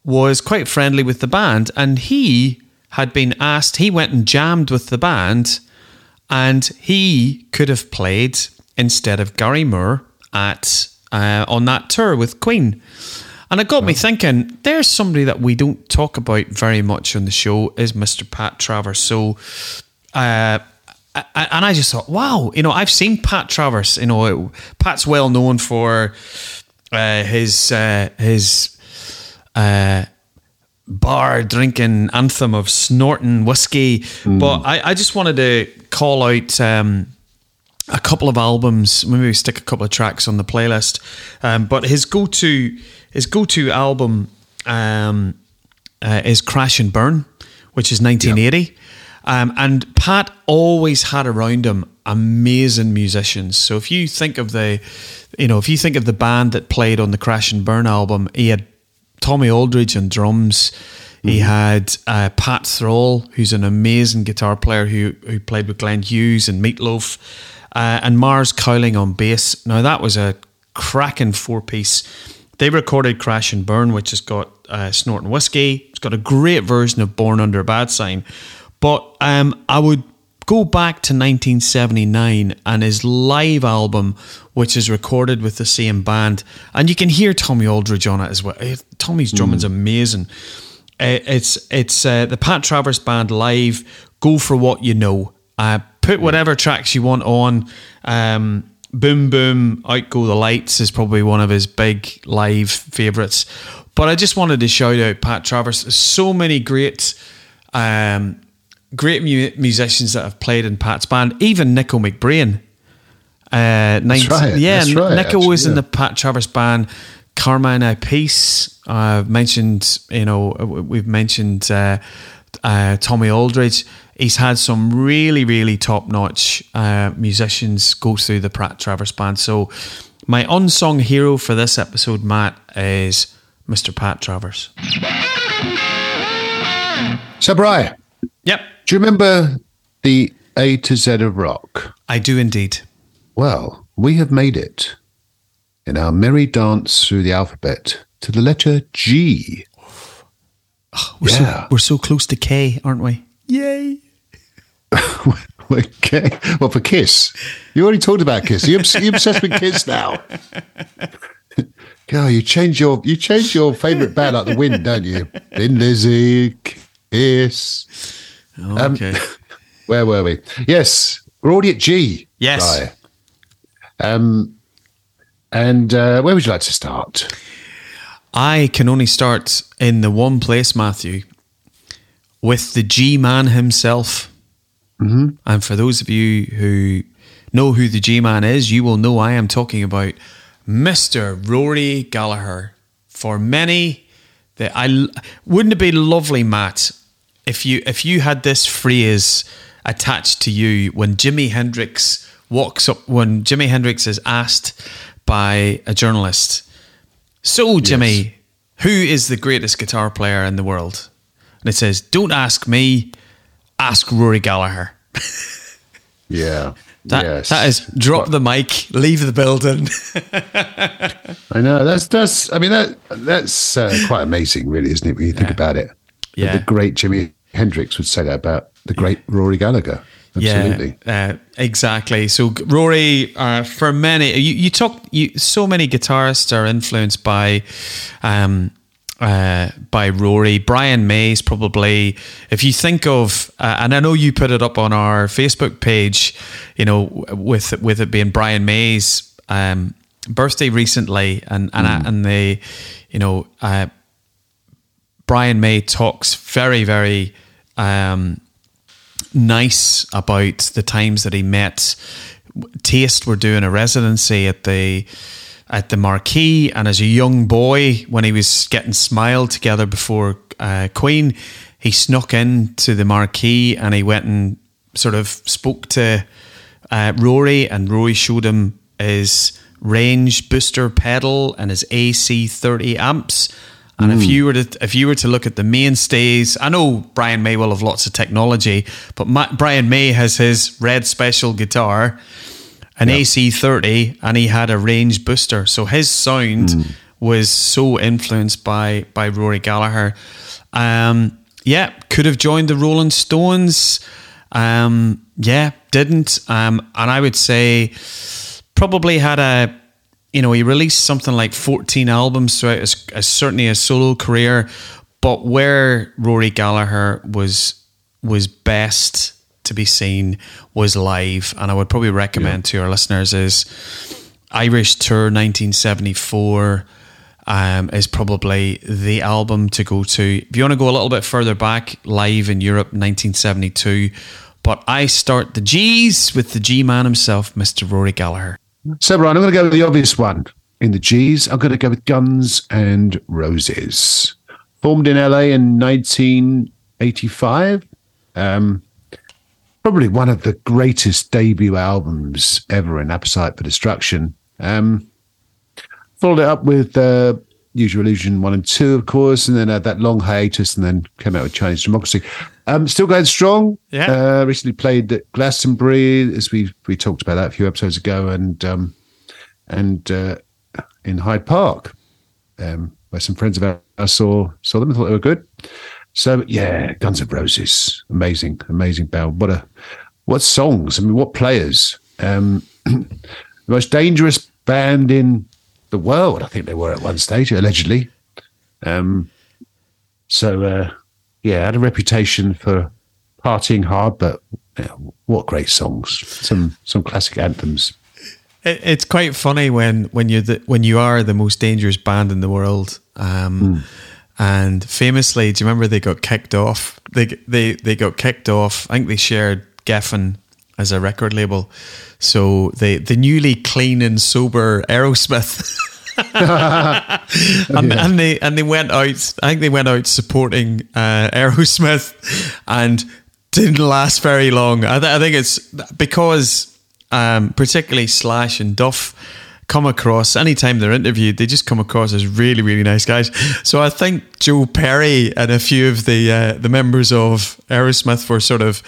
was quite friendly with the band, and he had been asked, he went and jammed with the band, and he could have played instead of Gary Moore at uh, on that tour with Queen. And it got me thinking, there's somebody that we don't talk about very much on the show is Mister Pat Travers. So, uh, I, and I just thought, wow, you know, I've seen Pat Travers, you know, Pat's well known for uh, his uh, his... Uh, bar drinking anthem of snorting whiskey, mm. but I, I just wanted to call out um, a couple of albums. Maybe we stick a couple of tracks on the playlist. Um, but his go to his go to album um, uh, is Crash and Burn, which is nineteen eighty. Yep. Um, and Pat always had around him amazing musicians. So if you think of the, you know, if you think of the band that played on the Crash and Burn album, he had Tommy Aldridge on drums. He mm. had uh, Pat Thrall, who's an amazing guitar player who who played with Glenn Hughes and Meatloaf, uh, and Mars Cowling on bass. Now, that was a cracking four-piece. They recorded Crash and Burn, which has got uh, Snortin' Whiskey. It's got a great version of Born Under a Bad Sign. But um, I would go back to nineteen seventy-nine and his live album, which is recorded with the same band, and you can hear Tommy Aldridge on it as well. Tommy's drumming's mm. amazing. It's it's uh, the Pat Travers Band live. Go for what you know. Uh, put whatever tracks you want on. Um, Boom Boom, Out Go the Lights is probably one of his big live favourites. But I just wanted to shout out Pat Travers. There's so many great um, great mu- musicians that have played in Pat's band. Even Nico McBrain. Uh, that's nineteen, right. Yeah, that's right, Nico actually, was yeah. in the Pat Travers Band. Carmine Peace. I've uh, mentioned, you know, we've mentioned uh, uh, Tommy Aldridge. He's had some really, really top-notch uh, musicians go through the Pat Travers Band. So my unsung hero for this episode, Matt, is Mister Pat Travers. So, Brian. Yep. Do you remember the A to Z of rock? I do indeed. Well, we have made it in our merry dance through the alphabet to the letter G. Oh, we're, yeah. so, we're so close to K, aren't we? Yay. Okay. Well, for Kiss. You already talked about Kiss. You're obs- you obsessed with Kiss now. God, you change your you change your favourite band like the wind, don't you? Thin Lizzy, Kiss. Oh, okay. Um, where were we? Yes. We're already at G. Yes. Right. Um. And uh, where would you like to start? I can only start in the one place, Matthew, with the G-Man himself. Mm-hmm. And for those of you who know who the G-Man is, you will know I am talking about Mister Rory Gallagher. For many, that I wouldn't it be lovely, Matt, if you if you had this phrase attached to you when Jimi Hendrix walks up, when Jimi Hendrix is asked by a journalist, so Jimmy, yes. who is the greatest guitar player in the world? And it says, don't ask me, ask Rory Gallagher. yeah. That, yes. that is drop the mic, leave the building. I know. That's, that's, I mean, that, that's uh, quite amazing, really, isn't it, when you think yeah. about it? Yeah. That the great Jimi Hendrix would say that about the great Rory Gallagher. Absolutely. Yeah, uh, exactly. So Rory, uh, for many, you, you talk, you, so many guitarists are influenced by, um, uh, by Rory. Brian May's probably, if you think of, uh, and I know you put it up on our Facebook page, you know, with with it being Brian May's um, birthday recently, and and mm. I, and they, you know, uh, Brian May talks very very. Um, nice about the times that he met Taste were doing a residency at the at the Marquee, and as a young boy when he was getting Smile together before uh, Queen, he snuck into the Marquee and he went and sort of spoke to uh, Rory, and Rory showed him his Range booster pedal and his A C thirty amps. And if you were to if you were to look at the mainstays, I know Brian May will have lots of technology, but Ma- Brian May has his Red Special guitar, an yep. A C thirty, and he had a Range booster. So his sound mm. was so influenced by by Rory Gallagher. Um, yeah, could have joined the Rolling Stones. Um, yeah, didn't. Um, and I would say probably had a. You know, he released something like fourteen albums throughout his, his, certainly his solo career, but where Rory Gallagher was was best to be seen was live. And I would probably recommend yeah. to our listeners is Irish Tour nineteen seventy-four um, is probably the album to go to. If you want to go a little bit further back, Live in Europe nineteen seventy-two. But I start the G's with the G-Man himself, Mister Rory Gallagher. So, Brian, I'm going to go with the obvious one. In the G's, I'm going to go with Guns N' Roses. Formed in L A in nineteen eighty-five. Um, probably one of the greatest debut albums ever in Appetite for Destruction. Um, followed it up with uh, Usual Illusion one and two, of course, and then had that long hiatus and then came out with Chinese Democracy. Um, still going strong. Yeah. Uh, recently played at Glastonbury, as we we talked about that a few episodes ago, and um, and uh, in Hyde Park, um, where some friends of ours saw saw them and thought they were good. So yeah, Guns N' Roses, amazing, amazing band. What a what songs? I mean, what players? Um, the most dangerous band in the world, I think they were at one stage, allegedly. Um, so, uh, yeah, had a reputation for partying hard, but you know, what great songs! Some some classic anthems. It, it's quite funny when when you're the, when you are the most dangerous band in the world. Um, mm. And famously, do you remember they got kicked off? They they they got kicked off. I think they shared Geffen as a record label. So they the newly clean and sober Aerosmith. and, yeah. and they and they went out. I think they went out supporting uh, Aerosmith, and didn't last very long. I, th- I think it's because um, particularly Slash and Duff come across, anytime they're interviewed, they just come across as really, really nice guys. So I think Joe Perry and a few of the uh, the members of Aerosmith were sort of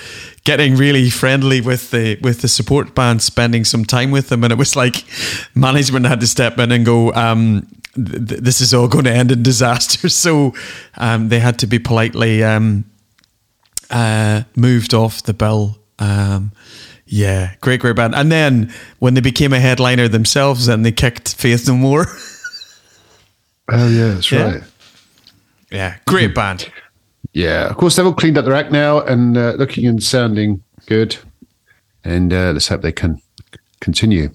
getting really friendly with the with the support band, spending some time with them, and it was like management had to step in and go, um, th- this is all going to end in disaster. So um, they had to be politely um, uh, moved off the bill. Um, Yeah, great, great band. And then when they became a headliner themselves, and they kicked Faith No More. Oh yeah, that's yeah. right. Yeah, great band. Yeah, of course they've all cleaned up their act now and uh, looking and sounding good. And uh, let's hope they can continue.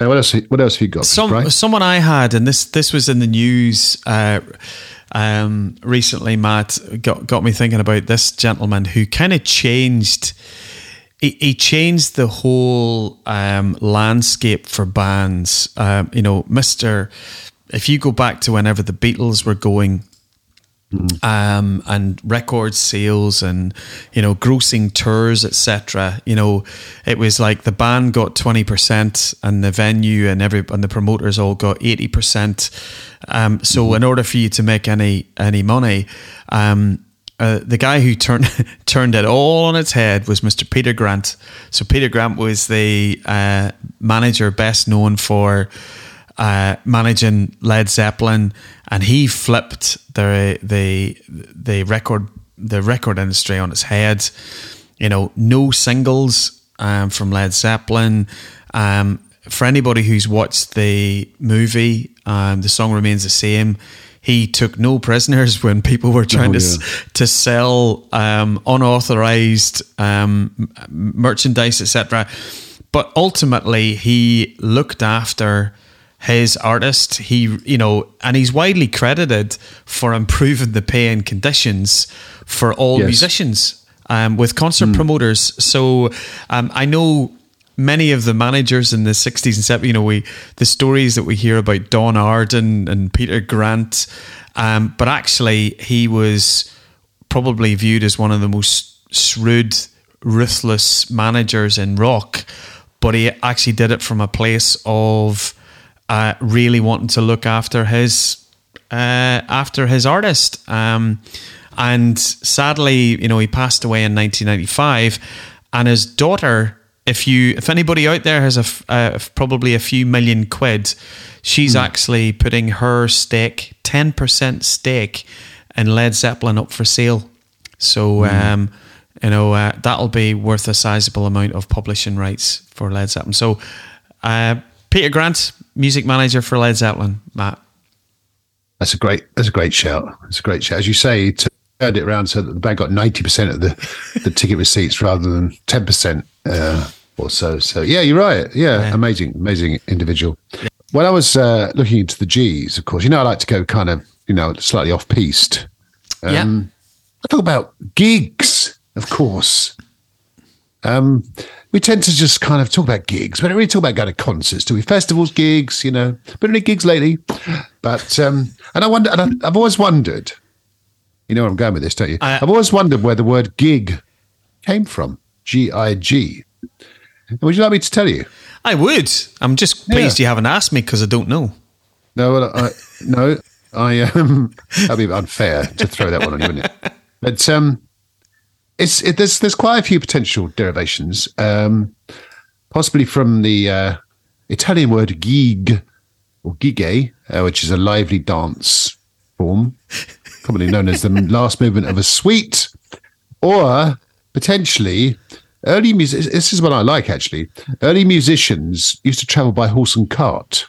Uh, what else? What else have you got? Some, right? Someone I had, and this this was in the news uh, um, recently. Matt got got me thinking about this gentleman who kind of changed. He, he changed the whole um, landscape for bands. Um, you know, Mister If you go back to whenever the Beatles were going, mm. um, and record sales and, you know, grossing tours, et cetera. You know, it was like the band got twenty percent and the venue and every and the promoters all got eighty percent. Um, so mm. in order for you to make any any money, um, Uh, the guy who turned turned it all on its head was Mister Peter Grant. So Peter Grant was the uh, manager best known for uh, managing Led Zeppelin, and he flipped the the the record the record industry on its head. You know, no singles um, from Led Zeppelin. Um, for anybody who's watched the movie, um, the song remains the same. He took no prisoners when people were trying oh, to yeah. to sell um, unauthorized um, merchandise, et cetera. But ultimately, he looked after his artist. He, you know, and he's widely credited for improving the pay and conditions for all yes. musicians um, with concert mm. promoters. So um, I know. Many of the managers in the sixties and seventies, you know, we the stories that we hear about Don Arden and Peter Grant, um, but actually he was probably viewed as one of the most shrewd, ruthless managers in rock, but he actually did it from a place of uh, really wanting to look after his uh, after his artist. Um, and sadly, you know, he passed away in nineteen ninety-five, and his daughter... If you, if anybody out there has a, uh, probably a few million quid, she's mm. actually putting her stake, ten percent stake in Led Zeppelin up for sale. So, mm. um, you know, uh, that'll be worth a sizable amount of publishing rights for Led Zeppelin. So, uh, Peter Grant, music manager for Led Zeppelin, Matt. That's a great, that's a great shout. That's a great shout. As you say, to turn it around so that the band got ninety percent of the, the ticket receipts rather than ten percent. Uh, or so, so yeah, you're right. Yeah, yeah. amazing, amazing individual. Yeah. When I was uh, looking into the G's, of course, you know, I like to go kind of, you know, slightly off-piste. Um, yeah, I thought about gigs, of course. Um, we tend to just kind of talk about gigs. We don't really talk about going to concerts, do we? Festivals, gigs, you know, been any gigs lately? But um, and I wonder, and I, I've always wondered. You know where I'm going with this, don't you? I, I've always wondered where the word gig came from. G I G. Would you like me to tell you? I would. I'm just pleased yeah. you haven't asked me because I don't know. No, well, I, no, I um, that'd be unfair to throw that one on you, wouldn't it? But um, it's it, there's there's quite a few potential derivations, um, possibly from the uh, Italian word gig or gige, uh, which is a lively dance form, commonly known as the last movement of a suite, or potentially Early music, this is what I like actually. Early musicians used to travel by horse and cart,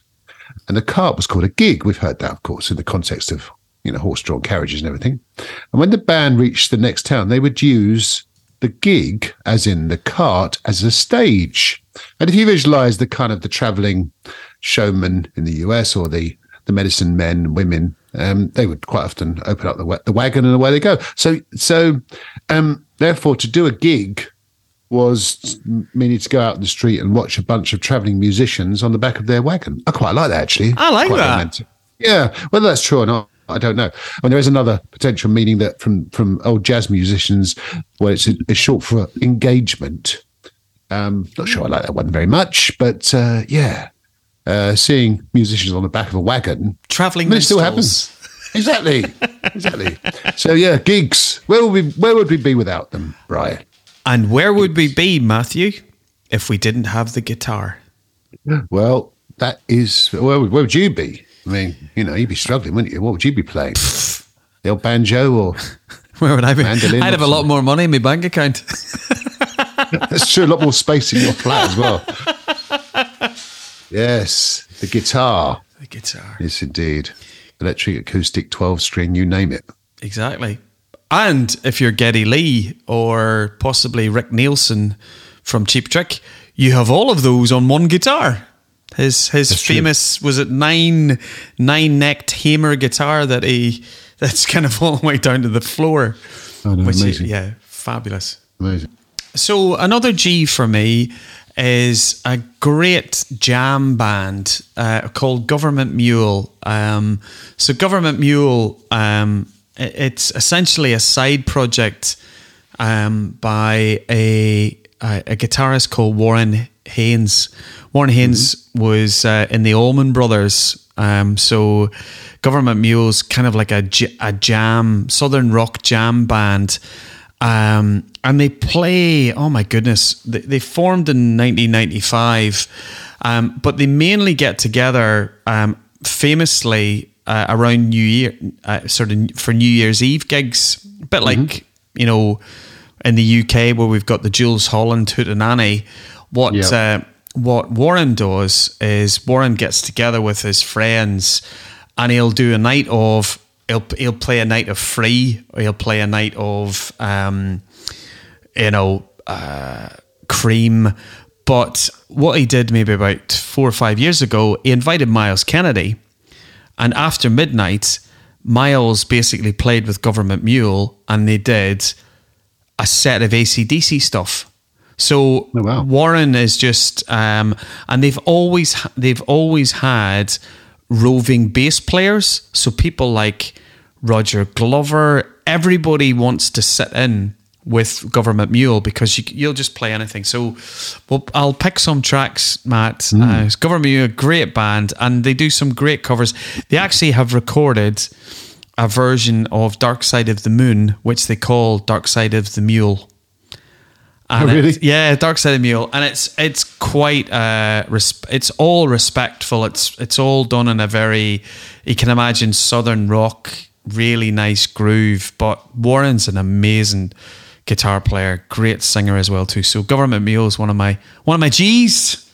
and the cart was called a gig. We've heard that, of course, in the context of, you know, horse-drawn carriages and everything. And when the band reached the next town, they would use the gig, as in the cart, as a stage. And if you visualize the kind of the traveling showman in the U S, or the, the medicine men, women, um, they would quite often open up the, wa- the wagon and away they go. So, so um, therefore, to do a gig was meaning to go out in the street and watch a bunch of traveling musicians on the back of their wagon. I quite like that, actually. I like quite that. Romantic. Yeah, whether that's true or not, I don't know. I mean, there is another potential meaning that from, from old jazz musicians, well, it's, it's short for engagement. Um, not sure I like that one very much, but uh, yeah, uh, seeing musicians on the back of a wagon, traveling, I mean, it still happens. Exactly, exactly. So yeah, gigs. Where would we? Where would we be without them, Brian? And where would we be, Matthew, if we didn't have the guitar? Well, that is. Where would, where would you be? I mean, you know, you'd be struggling, wouldn't you? What would you be playing? The old banjo or where would I be? Mandolin. I'd have a lot more money in my bank account. That's true. A lot more space in your flat as well. Yes, the guitar. The guitar. Yes, indeed. Electric, acoustic, twelve-string, you name it. Exactly. And if you're Geddy Lee or possibly Rick Nielsen from Cheap Trick, you have all of those on one guitar. His his that's famous true. Was it nine nine necked Hamer guitar that he that's kind of all the way down to the floor. Oh, no, which amazing. He, yeah, fabulous. Amazing. So another G for me is a great jam band uh, called Government Mule. Um, so Government Mule, um, it's essentially a side project um, by a, a a guitarist called Warren Haynes. Warren Haynes mm-hmm. was uh, in the Allman Brothers. Um, so Government Mule's kind of like a, a jam, Southern rock jam band. Um, and they play, oh my goodness, they, they formed in nineteen ninety-five, um, but they mainly get together um, famously uh, around New Year, uh, sort of for New Year's Eve gigs. A bit like, mm-hmm. you know, in the U K where we've got the Jules Holland Hoot and Annie. What yep. uh, what Warren does is Warren gets together with his friends and he'll do a night of, he'll he'll play a night of Free, or he'll play a night of, um, you know, uh, Cream. But what he did maybe about four or five years ago, he invited Miles Kennedy. And after midnight, Miles basically played with Government Mule and they did a set of A C D C stuff. So oh, wow. Warren is just, um, and they've always they've always had roving bass players. So people like Roger Glover, everybody wants to sit in with Government Mule because you, you'll just play anything. So well, I'll pick some tracks, Matt. Mm. Uh, Government Mule, a great band, and they do some great covers. They actually have recorded a version of Dark Side of the Moon, which they call Dark Side of the Mule. And oh, really? It, yeah, Dark Side of Mule, and it's it's quite uh, resp- it's all respectful. It's it's all done in a very, you can imagine, Southern rock, really nice groove. But Warren's an amazing guitar player, great singer as well too. So Government Mule is one of my one of my G's.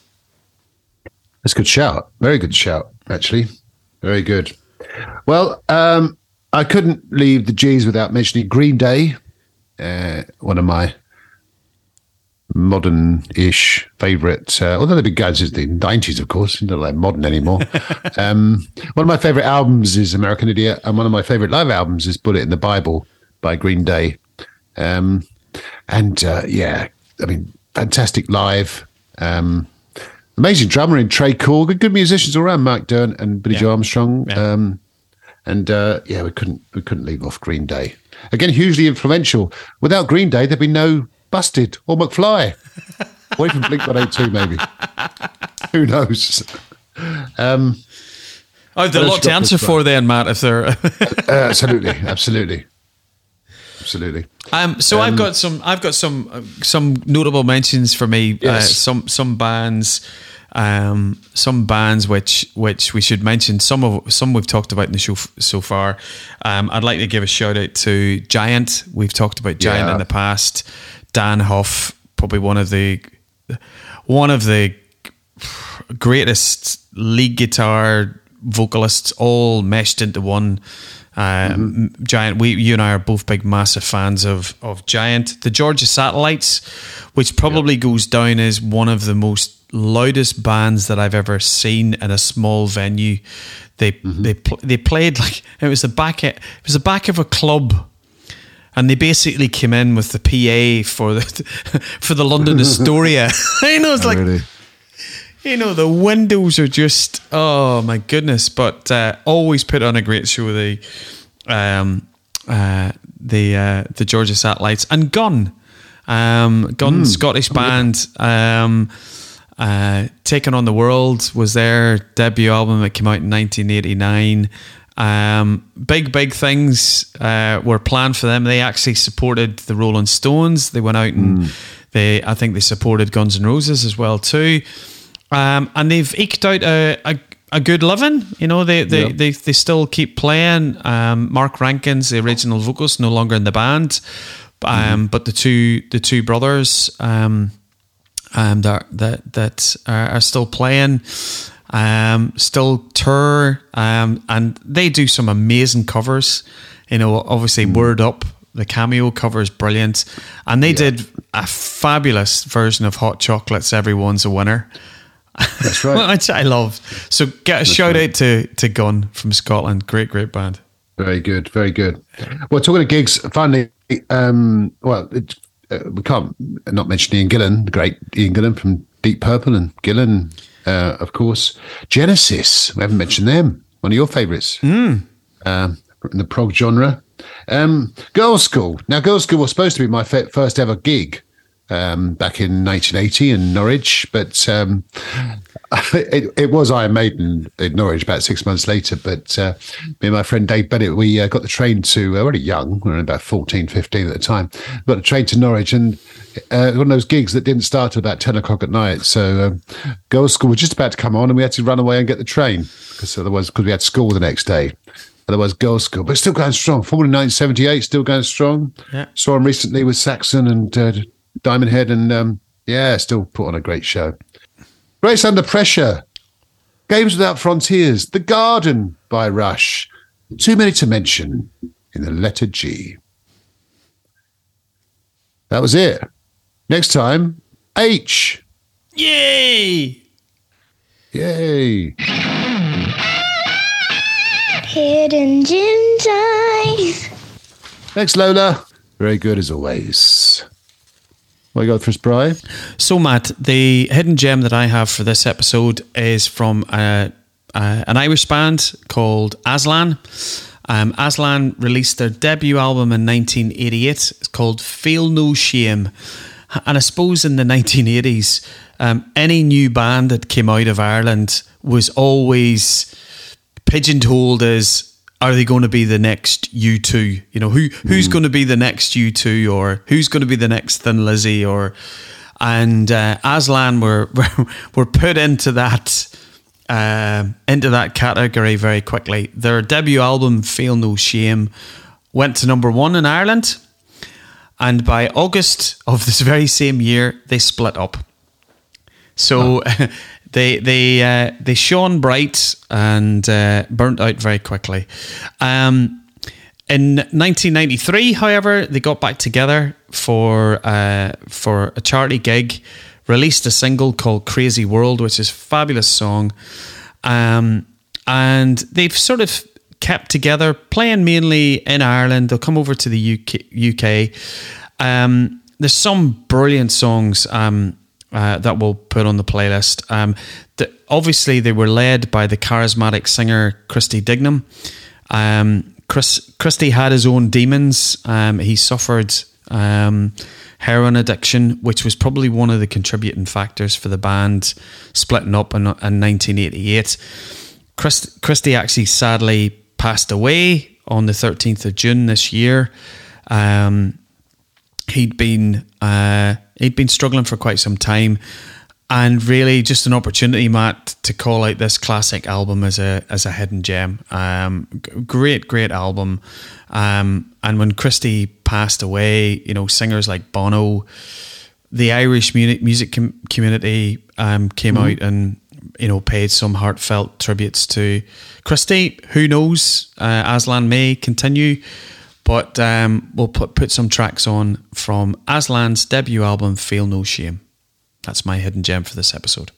That's a good shout. Very good shout, actually. Very good. Well, um, I couldn't leave the G's without mentioning Green Day, uh, one of my modern-ish favourite, uh, although they've been going since the nineties, of course, not like modern anymore. um, one of my favourite albums is American Idiot, and one of my favourite live albums is Bullet in the Bible by Green Day. Um, and, uh, yeah, I mean, fantastic live. Um, amazing drummer in Trey Corgan, good musicians all around, Mike Dern and Billy yeah. Joe Armstrong. Yeah. Um, and, uh, yeah, we couldn't we couldn't leave off Green Day. Again, hugely influential. Without Green Day, there'd be no Busted or McFly, or even Blink one eighty-two, maybe. Who knows? Um, oh, there's a lot to answer for then, Matt. If they're uh, absolutely, absolutely, absolutely. Um, so um, I've got some, I've got some, uh, some notable mentions for me. Yes. Uh, some some bands, um, some bands which which we should mention. Some of some we've talked about in the show f- so far. Um, I'd like to give a shout out to Giant. We've talked about Giant yeah. in the past. Dan Huff, probably one of the one of the greatest lead guitar vocalists all meshed into one. Uh, mm-hmm. Giant, we, you and I are both big, massive fans of, of Giant. The Georgia Satellites, which probably yeah. goes down as one of the most loudest bands that I've ever seen in a small venue. They mm-hmm. they they played like it was the back it was the back of a club, and they basically came in with the P A for the for the London Astoria. I know it's like. Oh, really? You know, the windows are just, oh my goodness. But uh, always put on a great show, the um, uh, the uh, the Georgia Satellites. And Gun, um, Gun, mm. Scottish band, um, uh, Taking on the World was their debut album that came out in nineteen eighty-nine. Um, big, big things uh, were planned for them. They actually supported the Rolling Stones. They went out and mm. they, I think they supported Guns N' Roses as well too. Um, and they've eked out a, a, a good living. You know, they they, yep. they, they still keep playing. Um, Mark Rankins, the original vocalist, no longer in the band, um, mm-hmm. but the two the two brothers um, um, that that that are, are still playing, um, still tour, um, and they do some amazing covers. You know, obviously, mm-hmm. Word Up, the Cameo cover is brilliant, and they yeah. did a fabulous version of Hot Chocolate's "Everyone's a Winner." That's right. Which I love. So get a That's shout right. out to, to Gun from Scotland. Great, great band. Very good, very good. Well, talking of gigs, finally, um, well, it, uh, we can't not mention Ian Gillan, the great Ian Gillan from Deep Purple and Gillan, uh, of course. Genesis, we haven't mentioned them. One of your favourites mm. um, in the prog genre. Um, Girls' School. Now, Girls' School was supposed to be my f- first ever gig. Um, back in nineteen eighty in Norwich, but um, it, it was Iron Maiden in Norwich about six months later. But uh, me and my friend Dave Bennett, we uh, got the train to, uh, already young, we were about fourteen, fifteen at the time, got the train to Norwich, and uh, one of those gigs that didn't start until about ten o'clock at night. So um, Girls' School was just about to come on, and we had to run away and get the train, because otherwise, because we had school the next day. Otherwise, Girls' School, but still going strong. Formed in nineteen seventy-eight, still going strong. Yeah. Saw him recently with Saxon and... Uh, Diamond Head, and um, yeah, still put on a great show. Grace Under Pressure, Games Without Frontiers, The Garden by Rush, Too Many to Mention in the letter G. That was it. Next time, H. Yay! Yay! Hidden Jim's eyes. Thanks, Lola. Very good as always. What do you got for us, Brian? So, Matt, the hidden gem that I have for this episode is from uh, uh, an Irish band called Aslan. Um, Aslan released their debut album in nineteen eighty-eight. It's called Feel No Shame. And I suppose in the nineteen eighties, um, any new band that came out of Ireland was always pigeonholed as... Are they going to be the next U two? You know, who who's mm. going to be the next U two, or who's going to be the next Thin Lizzy? Or and uh, Aslan were were put into that uh, into that category very quickly. Their debut album, Feel No Shame, went to number one in Ireland, and by August of this very same year, they split up. So. Oh. They they uh, they shone bright and uh, burnt out very quickly. Um, in nineteen ninety-three, however, they got back together for uh, for a charity gig, released a single called "Crazy World," which is a fabulous song, um, and they've sort of kept together, playing mainly in Ireland. They'll come over to the U K. U K. Um, there's some brilliant songs. Um, Uh, that we'll put on the playlist. Um, the, obviously, they were led by the charismatic singer Christy Dignam. Um, Chris, Christy had his own demons. Um, he suffered um, heroin addiction, which was probably one of the contributing factors for the band splitting up in, in nineteen eighty-eight. Christ, Christy actually sadly passed away on the thirteenth of June this year. Um, he'd been... Uh, He'd been struggling for quite some time, and really just an opportunity, Matt, to call out this classic album as a as a hidden gem. Um, great, great album. Um, and when Christy passed away, you know, singers like Bono, the Irish music music com- community um, came mm-hmm. out and, you know, paid some heartfelt tributes to Christy. Who knows? Uh, Aslan may continue, but um, we'll put, put some tracks on from Aslan's debut album, Feel No Shame. That's my hidden gem for this episode.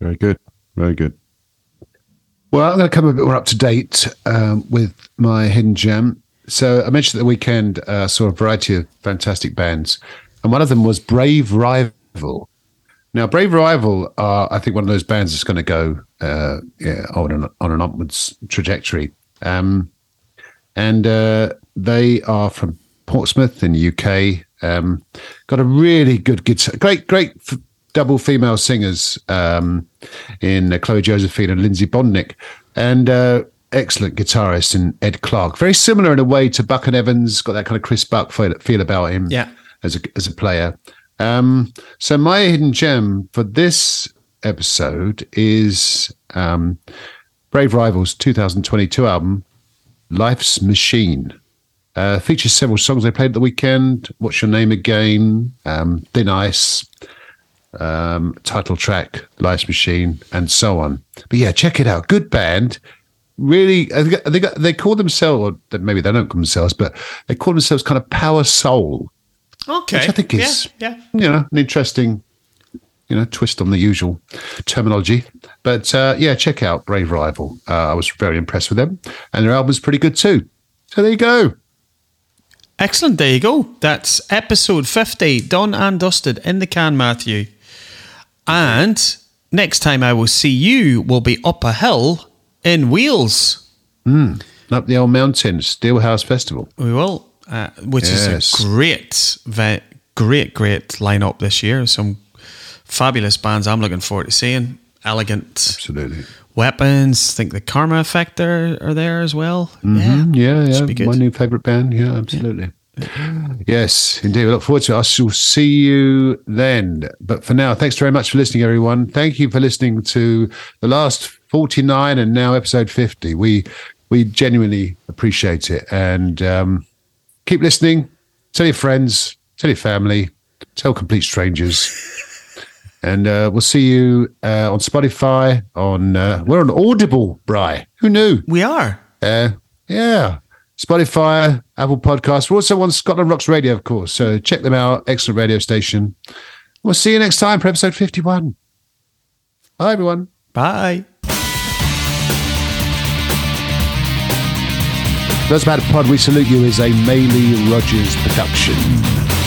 Very good. Very good. Well, I'm going to come a bit more up to date um, with my hidden gem. So I mentioned that the weekend uh, saw a variety of fantastic bands, and one of them was Brave Rival. Now, Brave Rival are, I think, one of those bands that's going to go uh, yeah, on, an, on an upwards trajectory. Um, and uh, they are from Portsmouth in the U K. Um, got a really good guitar, great, great f- double female singers um, in uh, Chloe Josephine and Lindsay Bondnick, and uh, excellent guitarist in Ed Clark. Very similar in a way to Buck and Evans, got that kind of Chris Buck feel, feel about him yeah. as a, as a player. Um, so my hidden gem for this episode is um, Brave Rival's two thousand twenty-two album, Life's Machine. Uh, features several songs they played at the weekend, What's Your Name Again, um, Thin Ice, um, title track, Life's Machine, and so on. But yeah, check it out. Good band. Really, they got, they call themselves, or maybe they don't call themselves, but they call themselves kind of power soul. Okay. Which I think is, yeah, yeah. you know, an interesting, you know, twist on the usual terminology. But uh, yeah, check out Brave Rival. Uh, I was very impressed with them, and their album's pretty good too. So there you go. Excellent. There you go. That's episode fifty, done and dusted, in the can, Matthew. And next time I will see you will be up a hill in Wales. Mm, up the old mountain, Steelhouse Festival. We will, uh, which yes. is a great, ve- great, great lineup this year. Some fabulous bands I'm looking forward to seeing. Elegant. Absolutely. Weapons, I think the Karma Effect are, are there as well. Mm-hmm. Yeah, yeah, yeah. My new favourite band. Yeah, absolutely. Yeah. Yes, indeed. We look forward to it. I shall see you then. But for now, thanks very much for listening, everyone. Thank you for listening to the last forty-nine and now episode fifty. We we genuinely appreciate it. And um, keep listening. Tell your friends. Tell your family. Tell complete strangers. And uh, we'll see you uh, on Spotify. On uh, we're on Audible, Bri. Who knew? We are. Uh, yeah. Spotify, Apple Podcasts. We're also on Scotland Rocks Radio, of course. So check them out. Excellent radio station. We'll see you next time for episode fifty-one. Bye, everyone. Bye. That's about a pod. We salute you as a Maylie Rogers production.